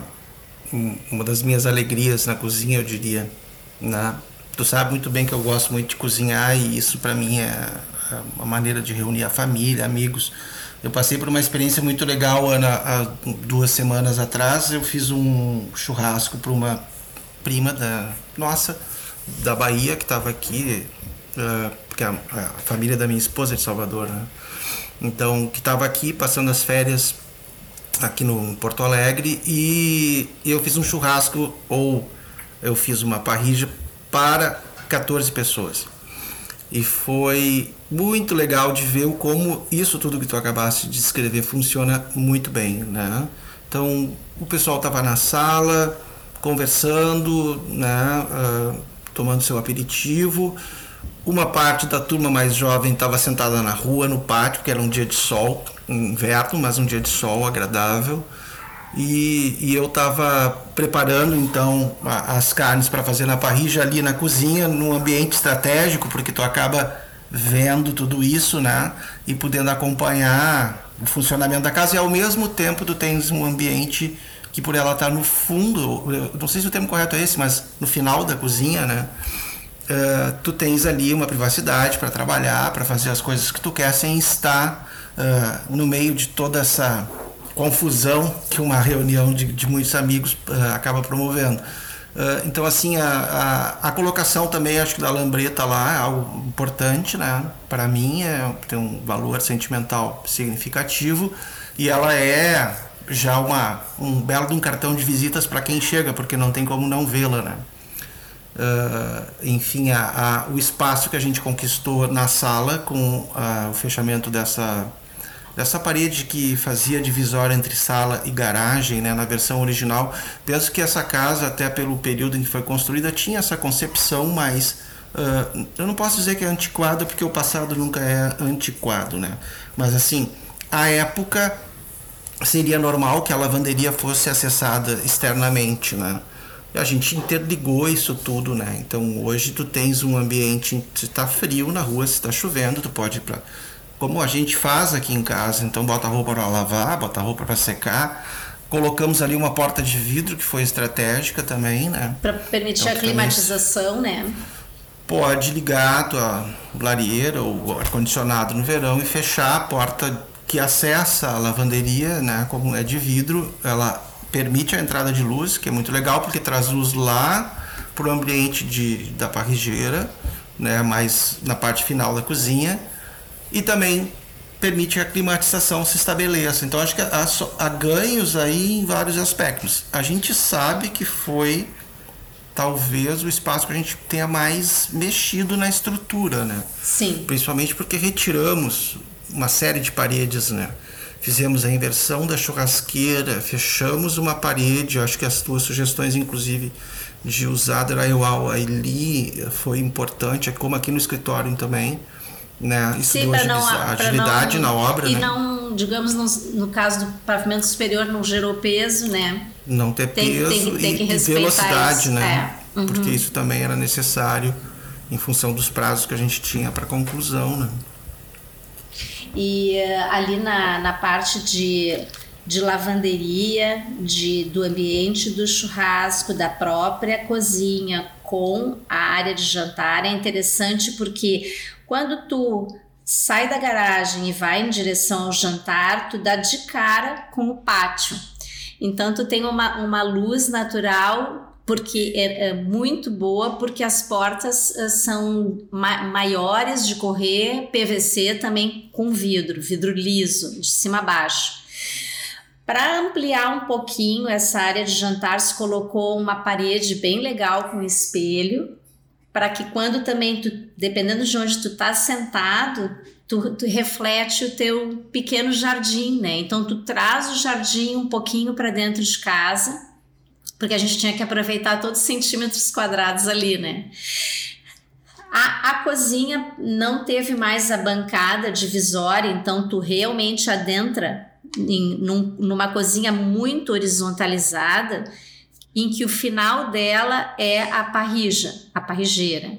uma das minhas alegrias na cozinha, eu diria, né? Tu sabe muito bem que eu gosto muito de cozinhar, e isso para mim é uma maneira de reunir a família, amigos. Eu passei por uma experiência muito legal, Ana, há duas semanas atrás. Eu fiz um churrasco para uma prima da nossa, da Bahia, que estava aqui, porque a família da minha esposa é de Salvador, né? Então, que estava aqui passando as férias aqui no Porto Alegre, e eu fiz um churrasco, ou eu fiz uma parrija para catorze pessoas, e foi muito legal de ver como isso tudo que tu acabaste de descrever funciona muito bem, né? Então o pessoal estava na sala conversando, né, uh, tomando seu aperitivo. Uma parte da turma mais jovem estava sentada na rua, no pátio, que era um dia de sol, inverno, mas um dia de sol agradável. E, e eu estava preparando, então, a, as carnes para fazer na parrija ali na cozinha, num ambiente estratégico, porque tu acaba vendo tudo isso, né? E podendo acompanhar o funcionamento da casa. E, ao mesmo tempo, tu tens um ambiente que por ela estar no fundo, não sei se o termo correto é esse, mas no final da cozinha, né? Uh, tu tens ali uma privacidade para trabalhar, para fazer as coisas que tu quer, sem estar uh, no meio de toda essa confusão que uma reunião de, de muitos amigos uh, acaba promovendo. Uh, então, assim, a, a, a colocação também, acho que da lambreta lá é algo importante, né? Para mim, é, tem um valor sentimental significativo e ela é já uma, um belo de um cartão de visitas para quem chega, porque não tem como não vê-la, né? Uh, enfim, a, a, o espaço que a gente conquistou na sala com a, o fechamento dessa, dessa parede que fazia divisória entre sala e garagem, né, na versão original. Penso que essa casa, até pelo período em que foi construída, tinha essa concepção mais... Uh, eu não posso dizer que é antiquada, porque o passado nunca é antiquado, né? Mas assim, a época seria normal que a lavanderia fosse acessada externamente, né? A gente interligou isso tudo, né? Então hoje tu tens um ambiente, se tá frio na rua, se tá chovendo, tu pode ir pra... como a gente faz aqui em casa, então bota a roupa para lavar, bota a roupa para secar, colocamos ali uma porta de vidro que foi estratégica também, né? Para permitir então, a climatização, né? Pode ligar a tua lareira ou ar-condicionado no verão e fechar a porta que acessa a lavanderia, né? Como é de vidro, ela permite a entrada de luz, que é muito legal, porque traz luz lá para o ambiente de, da parrigeira, né, mais na parte final da cozinha, e também permite que a climatização se estabeleça. Então, acho que há, há ganhos aí em vários aspectos. A gente sabe que foi, talvez, o espaço que a gente tenha mais mexido na estrutura, né? Sim. Principalmente porque retiramos uma série de paredes, né? Fizemos a inversão da churrasqueira, fechamos uma parede. Acho que as tuas sugestões, inclusive, de usar drywall ali foi importante, como aqui no escritório também, né? Isso deu agilidade na obra, e né? Não, digamos, no, no caso do pavimento superior, não gerou peso, né? Não ter peso tem, tem, tem e, que e velocidade, isso, né? É. Uhum. Porque isso também era necessário em função dos prazos que a gente tinha para conclusão, né? E uh, ali na, na parte de, de lavanderia, de, do ambiente do churrasco, da própria cozinha com a área de jantar, é interessante porque quando tu sai da garagem e vai em direção ao jantar, tu dá de cara com o pátio. Então tu tem uma, uma luz natural, porque é, é muito boa, porque as portas uh, são ma- maiores de correr, P V C também com vidro, vidro liso, de cima a baixo. Para ampliar um pouquinho essa área de jantar, se colocou uma parede bem legal com espelho, para que quando também, tu, dependendo de onde tu tá sentado, tu, tu reflete o teu pequeno jardim, né? Então tu traz o jardim um pouquinho para dentro de casa, porque a gente tinha que aproveitar todos os centímetros quadrados ali, né? A, a cozinha não teve mais a bancada divisória, então tu realmente adentra em, num, numa cozinha muito horizontalizada, em que o final dela é a parrija, a parrigeira.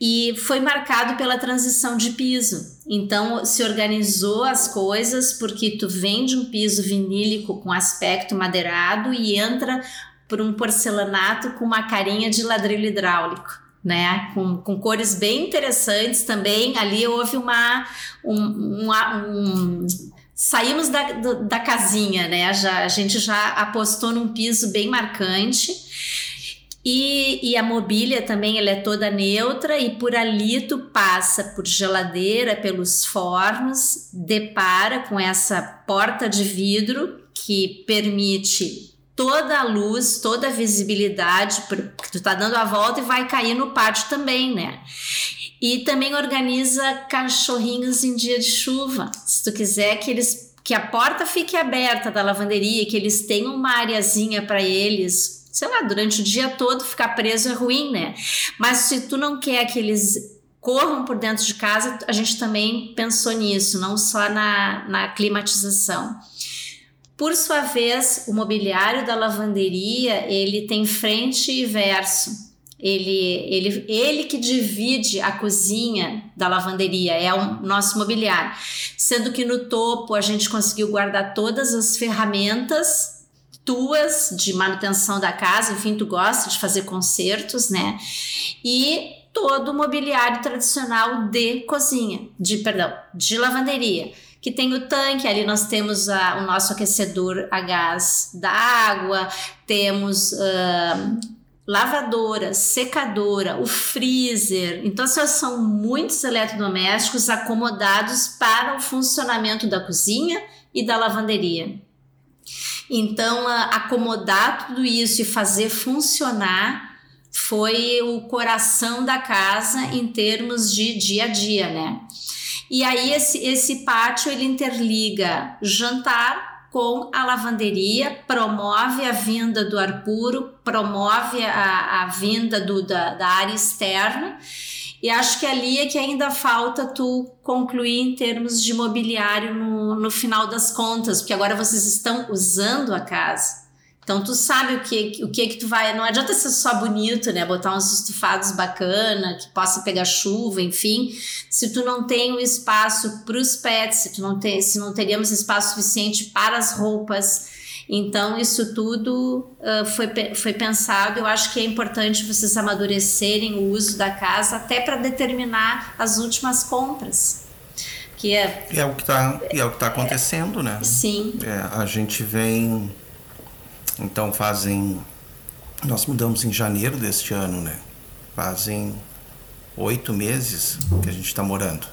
E foi marcado pela transição de piso. Então, se organizou as coisas, porque tu vem de um piso vinílico com aspecto madeirado e entra por um porcelanato com uma carinha de ladrilho hidráulico, né? Com, com cores bem interessantes também. Ali houve uma... Um, uma um, saímos da, da, da casinha, né? Já, a gente já apostou num piso bem marcante e, e a mobília também, ela é toda neutra, e por ali tu passa por geladeira, pelos fornos, depara com essa porta de vidro que permite toda a luz, toda a visibilidade, porque tu tá dando a volta e vai cair no pátio também, né? E também organiza cachorrinhos em dia de chuva. Se tu quiser que, eles, que a porta fique aberta da lavanderia, que eles tenham uma areazinha para eles, sei lá, durante o dia todo ficar preso é ruim, né? Mas se tu não quer que eles corram por dentro de casa, a gente também pensou nisso, não só na, na climatização. Por sua vez, o mobiliário da lavanderia, ele tem frente e verso. Ele, ele, ele que divide a cozinha da lavanderia, é o nosso mobiliário. Sendo que no topo a gente conseguiu guardar todas as ferramentas tuas, de manutenção da casa, enfim, tu gosta de fazer concertos, né? E todo o mobiliário tradicional de cozinha, de, perdão, de lavanderia, que tem o tanque, ali nós temos a, o nosso aquecedor a gás da água, temos uh, lavadora, secadora, o freezer. Então, são muitos eletrodomésticos acomodados para o funcionamento da cozinha e da lavanderia. Então, acomodar tudo isso e fazer funcionar foi o coração da casa em termos de dia a dia, né? E aí esse, esse pátio, ele interliga jantar com a lavanderia, promove a vinda do ar puro, promove a, a vinda do, da, da área externa. E acho que ali é que ainda falta tu concluir em termos de mobiliário no, no final das contas, porque agora vocês estão usando a casa. Então tu sabe o que, o que que tu vai... Não adianta ser só bonito, né? Botar uns estufados bacana, que possa pegar chuva, enfim. Se tu não tem um espaço para os pets, se, tu não tem, se não teríamos espaço suficiente para as roupas. Então isso tudo uh, foi, foi pensado. Eu acho que é importante vocês amadurecerem o uso da casa até para determinar as últimas compras. Que é, é o que está é tá acontecendo, é, né? Sim. É, a gente vem... Então fazem... Nós mudamos em janeiro deste ano, né? Fazem oito meses que a gente está morando.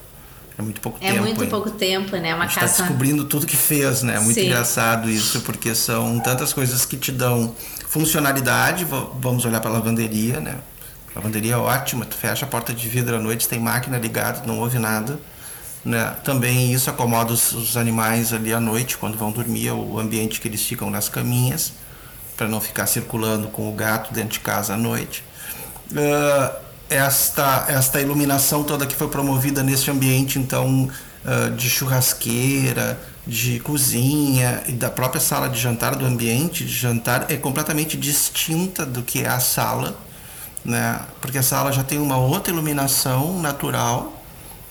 É muito pouco é tempo. É muito hein? pouco tempo, né? Uma a gente está casa... descobrindo tudo que fez, né? É muito Sim. engraçado isso, porque são tantas coisas que te dão funcionalidade. Vamos olhar para a lavanderia, né? A lavanderia é ótima, tu fecha a porta de vidro à noite, tem máquina ligada, não ouve nada, né? Também isso acomoda os, os animais ali à noite, quando vão dormir, o ambiente que eles ficam nas caminhas, para não ficar circulando com o gato dentro de casa à noite. Uh, Esta, esta iluminação toda que foi promovida nesse ambiente, então, de churrasqueira, de cozinha e da própria sala de jantar, do ambiente de jantar, é completamente distinta do que é a sala, né? Porque a sala já tem uma outra iluminação natural,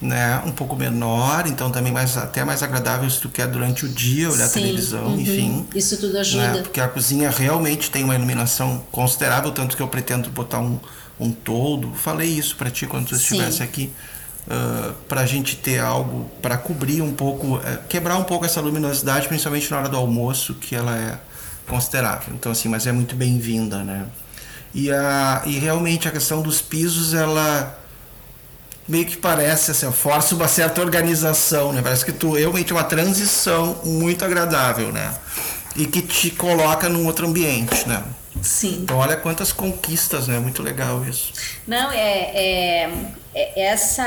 né? Um pouco menor, então também mais, até mais agradável se tu quer durante o dia olhar Sim, a televisão, uhum. enfim. Isso tudo ajuda. Né? Porque a cozinha realmente tem uma iluminação considerável, tanto que eu pretendo botar um... um todo, falei isso para ti quando tu estivesse Sim. aqui, uh, para a gente ter algo para cobrir um pouco, uh, quebrar um pouco essa luminosidade, principalmente na hora do almoço, que ela é considerável. Então assim, mas é muito bem-vinda, né? E, a, e realmente a questão dos pisos, ela meio que parece assim, força uma certa organização, né? Parece que tu realmente é uma transição muito agradável, né? E que te coloca num outro ambiente, né? Sim. Então olha quantas conquistas, né? Muito legal isso. Não, é, é, é essa,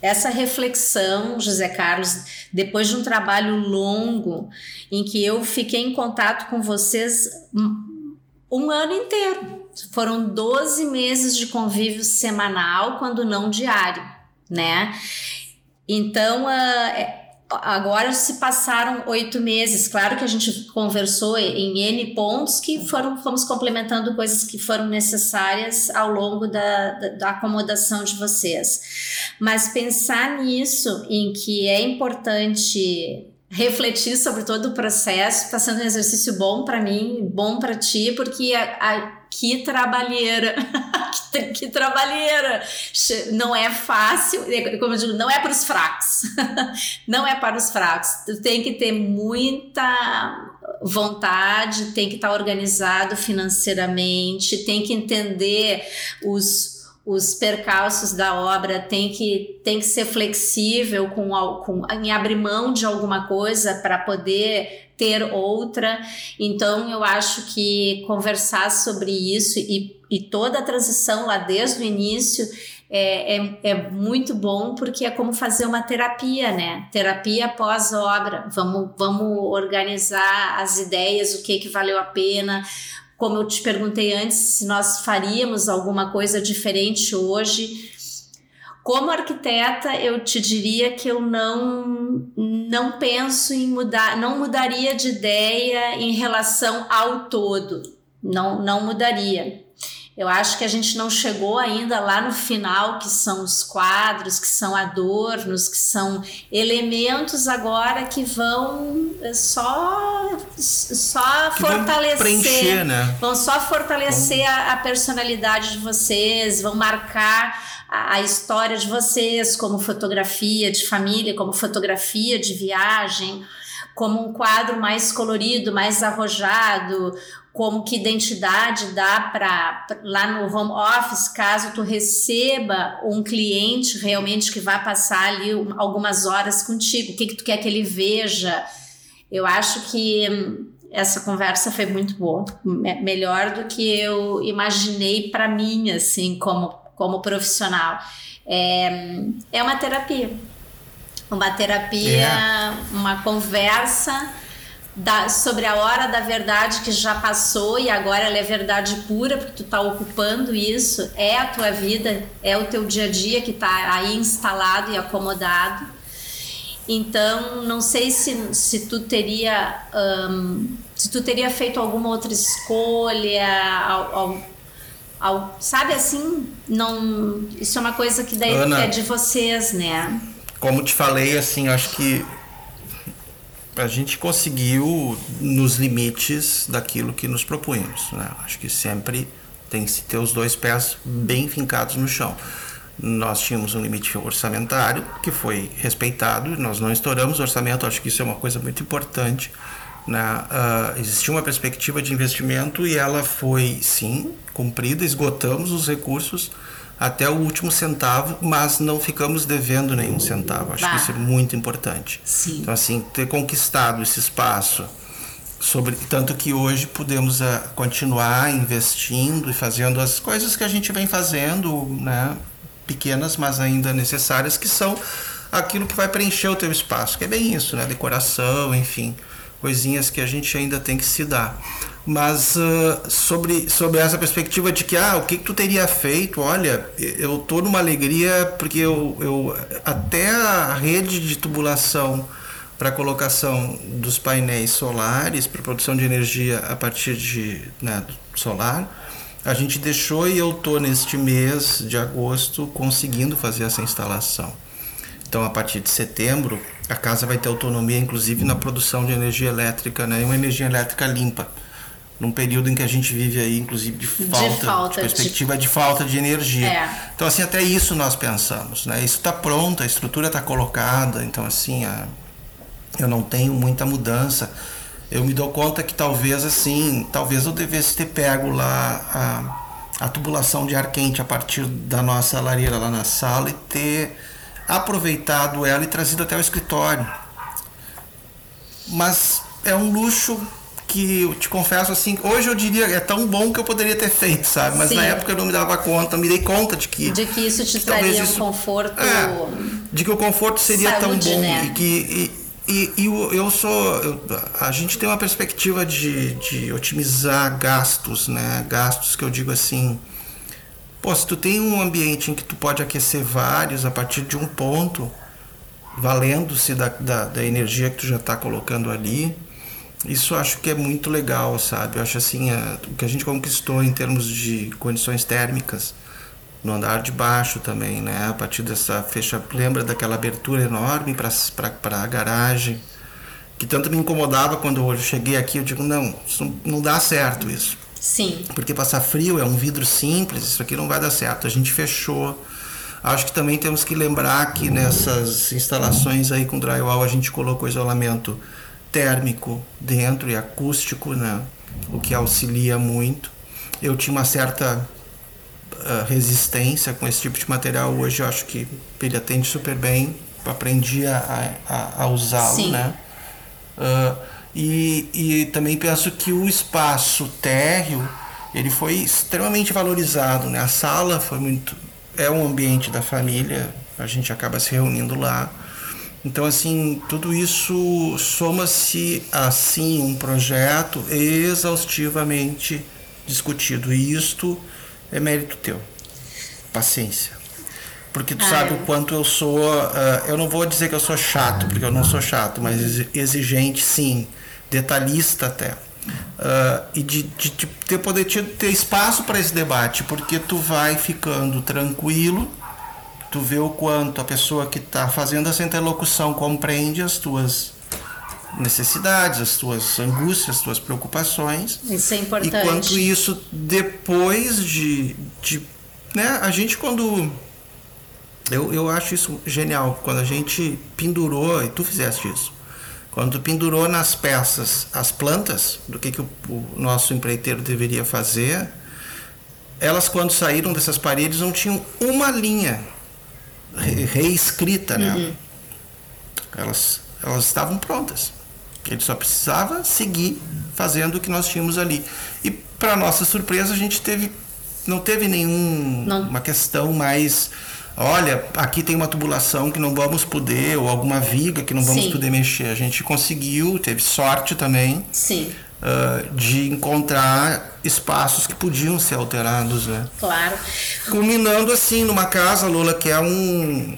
essa reflexão, José Carlos, depois de um trabalho longo em que eu fiquei em contato com vocês um, um ano inteiro. Foram doze meses de convívio semanal, quando não diário, né? Então... Uh, agora se passaram oito meses, claro que a gente conversou em N pontos que foram, fomos complementando coisas que foram necessárias ao longo da, da, da acomodação de vocês, mas pensar nisso, em que é importante refletir sobre todo o processo, está sendo um exercício bom para mim, bom para ti, porque a, a, que trabalheira, que, que trabalheira, não é fácil, como eu digo, não é para os fracos, não é para os fracos, tu tem que ter muita vontade, tem que estar organizado financeiramente, tem que entender os os percalços da obra, tem que, tem que ser flexível com, com, em abrir mão de alguma coisa para poder ter outra. Então eu acho que conversar sobre isso e, e toda a transição lá desde o início é, é, é muito bom, porque é como fazer uma terapia, né? Terapia pós-obra, vamos, vamos organizar as ideias, o que, que valeu a pena. Como eu te perguntei antes, se nós faríamos alguma coisa diferente hoje. Como arquiteta, eu te diria que eu não, não penso em mudar, não mudaria de ideia em relação ao todo, não, não mudaria. Eu acho que a gente não chegou ainda lá no final, que são os quadros, que são adornos, que são elementos agora que vão só, só que fortalecer. Vão preencher, né? Vão só fortalecer vão... a, a personalidade de vocês, vão marcar a, a história de vocês como fotografia de família, como fotografia de viagem, como um quadro mais colorido, mais arrojado, como que identidade dá para lá no home office, caso tu receba um cliente realmente que vai passar ali algumas horas contigo, o que que tu quer que ele veja. Eu acho que essa conversa foi muito boa, melhor do que eu imaginei para mim, assim, como, como profissional. É, é uma terapia. Uma terapia, é. uma conversa da, sobre a hora da verdade que já passou e agora ela é verdade pura, porque tu tá ocupando isso, é a tua vida, é o teu dia a dia que tá aí instalado e acomodado. Então, não sei se, se tu teria um, se tu teria feito alguma outra escolha, ao, ao, ao, sabe, assim, não, isso é uma coisa que daí Ana, é de vocês, né? Como te falei, assim, acho que a gente conseguiu nos limites daquilo que nos propunhamos, né? Acho que sempre tem que ter os dois pés bem fincados no chão. Nós tínhamos um limite orçamentário que foi respeitado, nós não estouramos o orçamento, acho que isso é uma coisa muito importante, né? Uh, existia uma perspectiva de investimento e ela foi, sim, cumprida, esgotamos os recursos até o último centavo, mas não ficamos devendo nenhum centavo. Acho bah. que isso é muito importante. Sim. Então, assim, ter conquistado esse espaço, sobre, tanto que hoje podemos a, continuar investindo e fazendo as coisas que a gente vem fazendo, né, pequenas, mas ainda necessárias, que são aquilo que vai preencher o teu espaço, que é bem isso, né, decoração, enfim, coisinhas que a gente ainda tem que se dar. Mas uh, sobre, sobre essa perspectiva de que, ah, o que, que tu teria feito? Olha, eu estou numa alegria porque eu, eu, até a rede de tubulação para colocação dos painéis solares, para produção de energia a partir de né, solar, a gente deixou e eu estou neste mês de agosto conseguindo fazer essa instalação. Então, a partir de setembro, a casa vai ter autonomia, inclusive, na produção de energia elétrica, né, uma energia elétrica limpa. Num período em que a gente vive aí, inclusive, de falta de, falta, de perspectiva de... de falta de energia. É. Então, assim, até isso nós pensamos, né? Isso está pronto, a estrutura está colocada, então, assim, a... eu não tenho muita mudança. Eu me dou conta que talvez, assim, talvez eu devesse ter pego lá a, a tubulação de ar quente a partir da nossa lareira lá na sala e ter aproveitado ela e trazido até o escritório. Mas é um luxo que eu te confesso, assim, hoje eu diria é tão bom que eu poderia ter feito, sabe? Mas Sim. na época eu não me dava conta, me dei conta de que... De que isso te que traria isso, um conforto... É, de que o conforto seria saúde, tão bom, né? E que... E, e, e eu, eu sou... Eu, a gente tem uma perspectiva de, de otimizar gastos, né? Gastos que eu digo assim... Pô, se tu tem um ambiente em que tu pode aquecer vários a partir de um ponto, valendo-se da, da, da energia que tu já está colocando ali... Isso acho que é muito legal, sabe? Eu acho assim, a, o que a gente conquistou em termos de condições térmicas no andar de baixo também, né? A partir dessa fecha, lembra daquela abertura enorme para a garagem, que tanto me incomodava quando eu cheguei aqui, eu digo, não, isso não dá certo isso. Sim. Porque passar frio é um vidro simples, isso aqui não vai dar certo. A gente fechou. Acho que também temos que lembrar que nessas instalações aí com drywall a gente colocou isolamento térmico dentro e acústico, né? O que auxilia muito. Eu tinha uma certa uh, resistência com esse tipo de material. Hoje eu acho que ele atende super bem. Aprendi a, a, a usá-lo, né? Uh, e, e também penso que o espaço térreo ele foi extremamente valorizado, né? A sala foi muito... É um ambiente da família. A gente acaba se reunindo lá. Então, assim, tudo isso soma-se a, assim, um projeto exaustivamente discutido. E isto é mérito teu. Paciência. Porque tu ah, sabe é. o quanto eu sou... Uh, eu não vou dizer que eu sou chato, porque eu não sou chato, mas exigente, sim. Detalhista até. Uh, e de, de, de ter poder ter, ter espaço para esse debate, porque tu vai ficando tranquilo, tu vê o quanto a pessoa que está fazendo essa interlocução compreende as tuas necessidades, as tuas angústias, as tuas preocupações. Isso é importante. E quanto isso, depois de... de né, a gente quando... Eu, eu acho isso genial, quando a gente pendurou, e tu fizeste isso, quando tu pendurou nas peças as plantas, do que, que o, o nosso empreiteiro deveria fazer, elas quando saíram dessas paredes não tinham uma linha re, reescrita nela. Uhum. Elas, elas estavam prontas. Ele só precisava seguir fazendo o que nós tínhamos ali. E, para nossa surpresa, a gente teve, não teve nenhuma questão mais... Olha, aqui tem uma tubulação que não vamos poder, ou alguma viga que não vamos Sim. poder mexer. A gente conseguiu, teve sorte também Sim. Uh, de encontrar espaços que podiam ser alterados, né? Claro. Culminando assim numa casa, Lola, que é um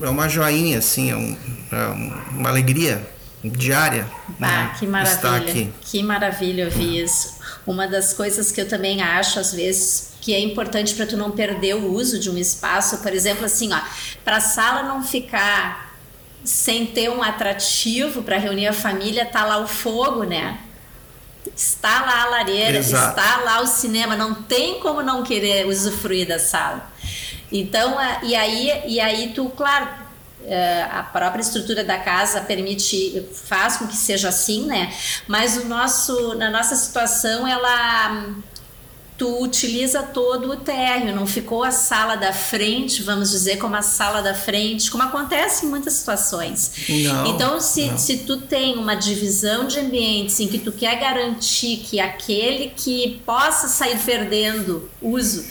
é uma joinha, assim, é, um, é uma alegria diária. Ah, que maravilha! Estar aqui. Que maravilha ouvir isso. Uma das coisas que eu também acho, às vezes, que é importante para tu não perder o uso de um espaço, por exemplo, assim, ó, para a sala não ficar sem ter um atrativo para reunir a família, tá lá o fogo, né? Está lá a lareira, Exato. Está lá o cinema, não tem como não querer usufruir da sala. Então, e aí, e aí tu, claro... Uh, a própria estrutura da casa permite, faz com que seja assim, né? Mas o nosso, na nossa situação, ela, tu utiliza todo o térreo, não ficou a sala da frente, vamos dizer, como a sala da frente, como acontece em muitas situações. Não, então, se, não. se tu tem uma divisão de ambientes em que tu quer garantir que aquele que possa sair perdendo uso,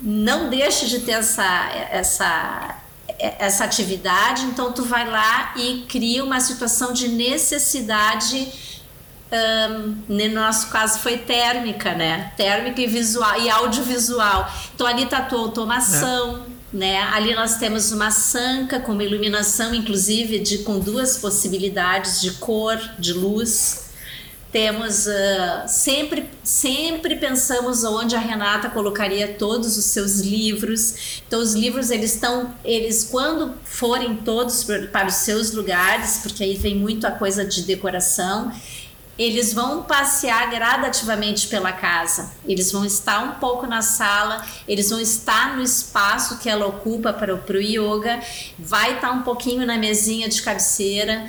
não deixe de ter essa... essa essa atividade, então tu vai lá e cria uma situação de necessidade, um, no nosso caso foi térmica, né? Térmica e visual e audiovisual. Então ali tá a tua automação, é. né? Ali nós temos uma sanca com uma iluminação, inclusive, de, com duas possibilidades de cor, de luz. Temos, uh, sempre, sempre pensamos onde a Renata colocaria todos os seus livros. Então os livros, eles estão, eles quando forem todos para os seus lugares, porque aí vem muito a coisa de decoração, eles vão passear gradativamente pela casa. Eles vão estar um pouco na sala, eles vão estar no espaço que ela ocupa para o, para o yoga, vai estar um pouquinho na mesinha de cabeceira,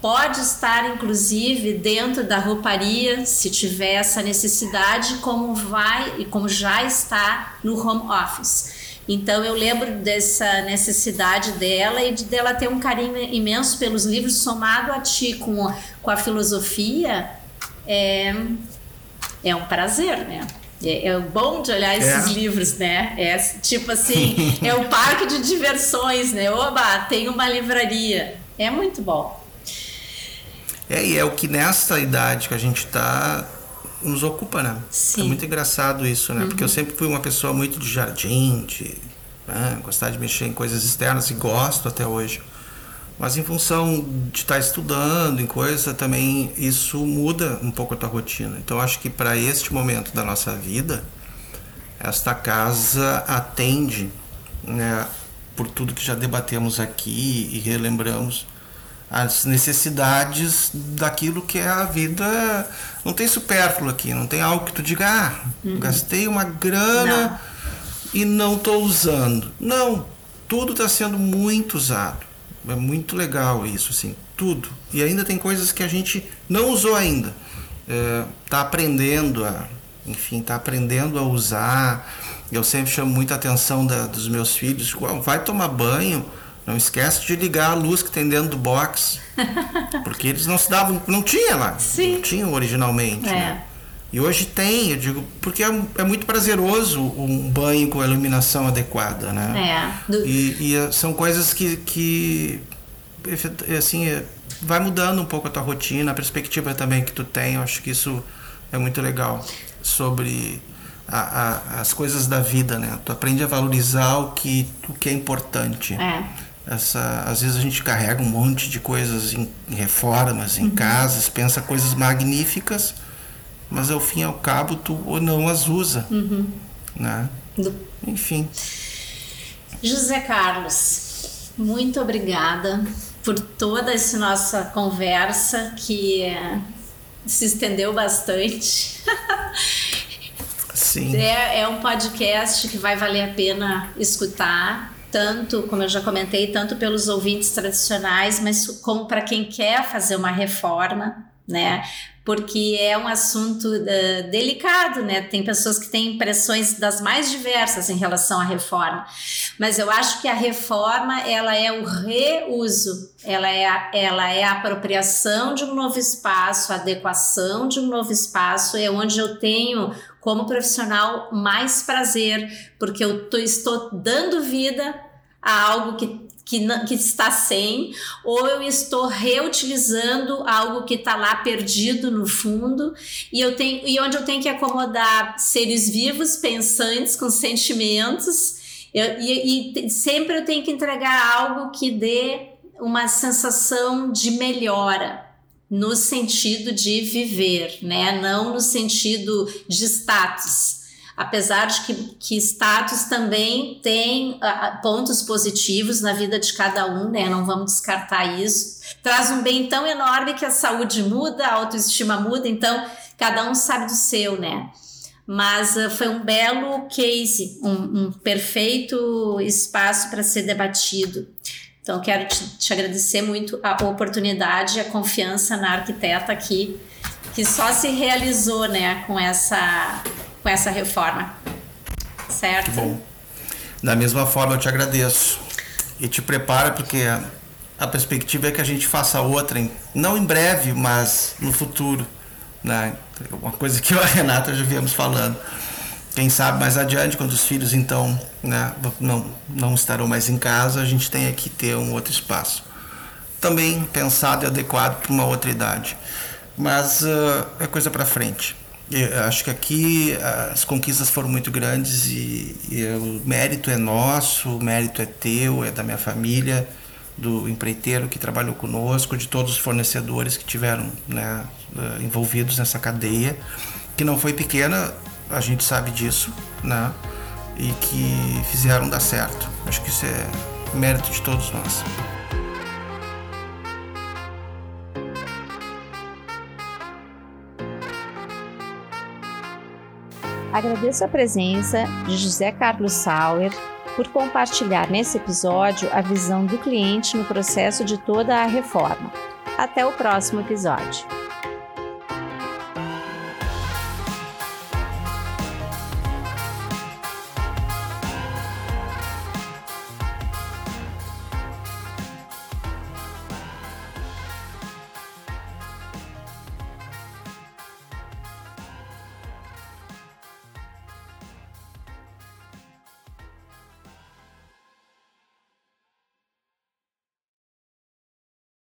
pode estar, inclusive, dentro da rouparia, se tiver essa necessidade, como vai e como já está no home office. Então, eu lembro dessa necessidade dela e de, dela ter um carinho imenso pelos livros, somado a ti com, com a filosofia, é, é um prazer, né? É, é bom de olhar esses é. livros, né? É tipo assim, é um parque de diversões, né? Oba, tem uma livraria. É muito bom. É, e é o que nessa idade que a gente está nos ocupa, né? Sim. É muito engraçado isso, né? Uhum. Porque eu sempre fui uma pessoa muito de jardim, de né, gostar de mexer em coisas externas, e gosto até hoje. Mas em função de estar estudando, em coisa, também isso muda um pouco a tua rotina. Então, acho que para este momento da nossa vida, esta casa atende, né, por tudo que já debatemos aqui e relembramos, as necessidades daquilo que é a vida. Não tem supérfluo aqui, não tem algo que tu diga, ah, uhum. gastei uma grana não. e não estou usando. Não, tudo está sendo muito usado. É muito legal isso, assim, tudo. E ainda tem coisas que a gente não usou ainda. Está é, aprendendo a, enfim, está aprendendo a usar. Eu sempre chamo muita atenção da, dos meus filhos, vai tomar banho, não esquece de ligar a luz que tem dentro do box, porque eles não se davam, não tinha lá, Sim. não tinha originalmente, é. né? E hoje tem, eu digo, porque é, é muito prazeroso um banho com a iluminação adequada, né? É. Do... E, e são coisas que, que, assim, vai mudando um pouco a tua rotina, a perspectiva também que tu tem, eu acho que isso é muito legal, sobre... A, a, as coisas da vida, né? Tu aprende a valorizar o que, o que é importante. É. Essa, às vezes a gente carrega um monte de coisas em, em reformas, em uhum. casas, pensa coisas magníficas mas ao fim e ao cabo tu ou não as usa. Uhum. Né? Do... Enfim. José Carlos, muito obrigada por toda essa nossa conversa que é, se estendeu bastante. Sim. É, é um podcast que vai valer a pena escutar, tanto, como eu já comentei, tanto pelos ouvintes tradicionais, mas como para quem quer fazer uma reforma, né? Porque é um assunto uh, delicado, né? Tem pessoas que têm impressões das mais diversas em relação à reforma, mas eu acho que a reforma, ela é o reuso, ela é a, ela é a apropriação de um novo espaço, a adequação de um novo espaço, é onde eu tenho como profissional mais prazer, porque eu tô, estou dando vida a algo que Que, não, que está sem, ou eu estou reutilizando algo que está lá perdido no fundo, e, eu tenho, e onde eu tenho que acomodar seres vivos, pensantes, com sentimentos, eu, e, e sempre eu tenho que entregar algo que dê uma sensação de melhora, no sentido de viver, né? Não no sentido de status. Apesar de que, que status também tem uh, pontos positivos na vida de cada um, né? Não vamos descartar isso. Traz um bem tão enorme que a saúde muda, a autoestima muda, então cada um sabe do seu, né? Mas uh, foi um belo case, um, um perfeito espaço para ser debatido. Então quero te, te agradecer muito a oportunidade e a confiança na arquiteta aqui, que só se realizou, né? Com essa... com essa reforma, certo? Bom, da mesma forma eu te agradeço e te prepara, porque a, a perspectiva é que a gente faça outra, em, não em breve, mas no futuro, né? Uma coisa que eu e a Renata já viemos falando, quem sabe mais adiante, quando os filhos então, né, não, não estarão mais em casa, a gente tem que ter um outro espaço, também pensado e adequado para uma outra idade, mas uh, é coisa para frente. Eu acho que aqui as conquistas foram muito grandes e, e o mérito é nosso, o mérito é teu, é da minha família, do empreiteiro que trabalhou conosco, de todos os fornecedores que tiveram, né, envolvidos nessa cadeia, que não foi pequena, a gente sabe disso, né, e que fizeram dar certo. Acho que isso é mérito de todos nós. Agradeço a presença de José Carlos Sauer por compartilhar nesse episódio a visão do cliente no processo de toda a reforma. Até o próximo episódio.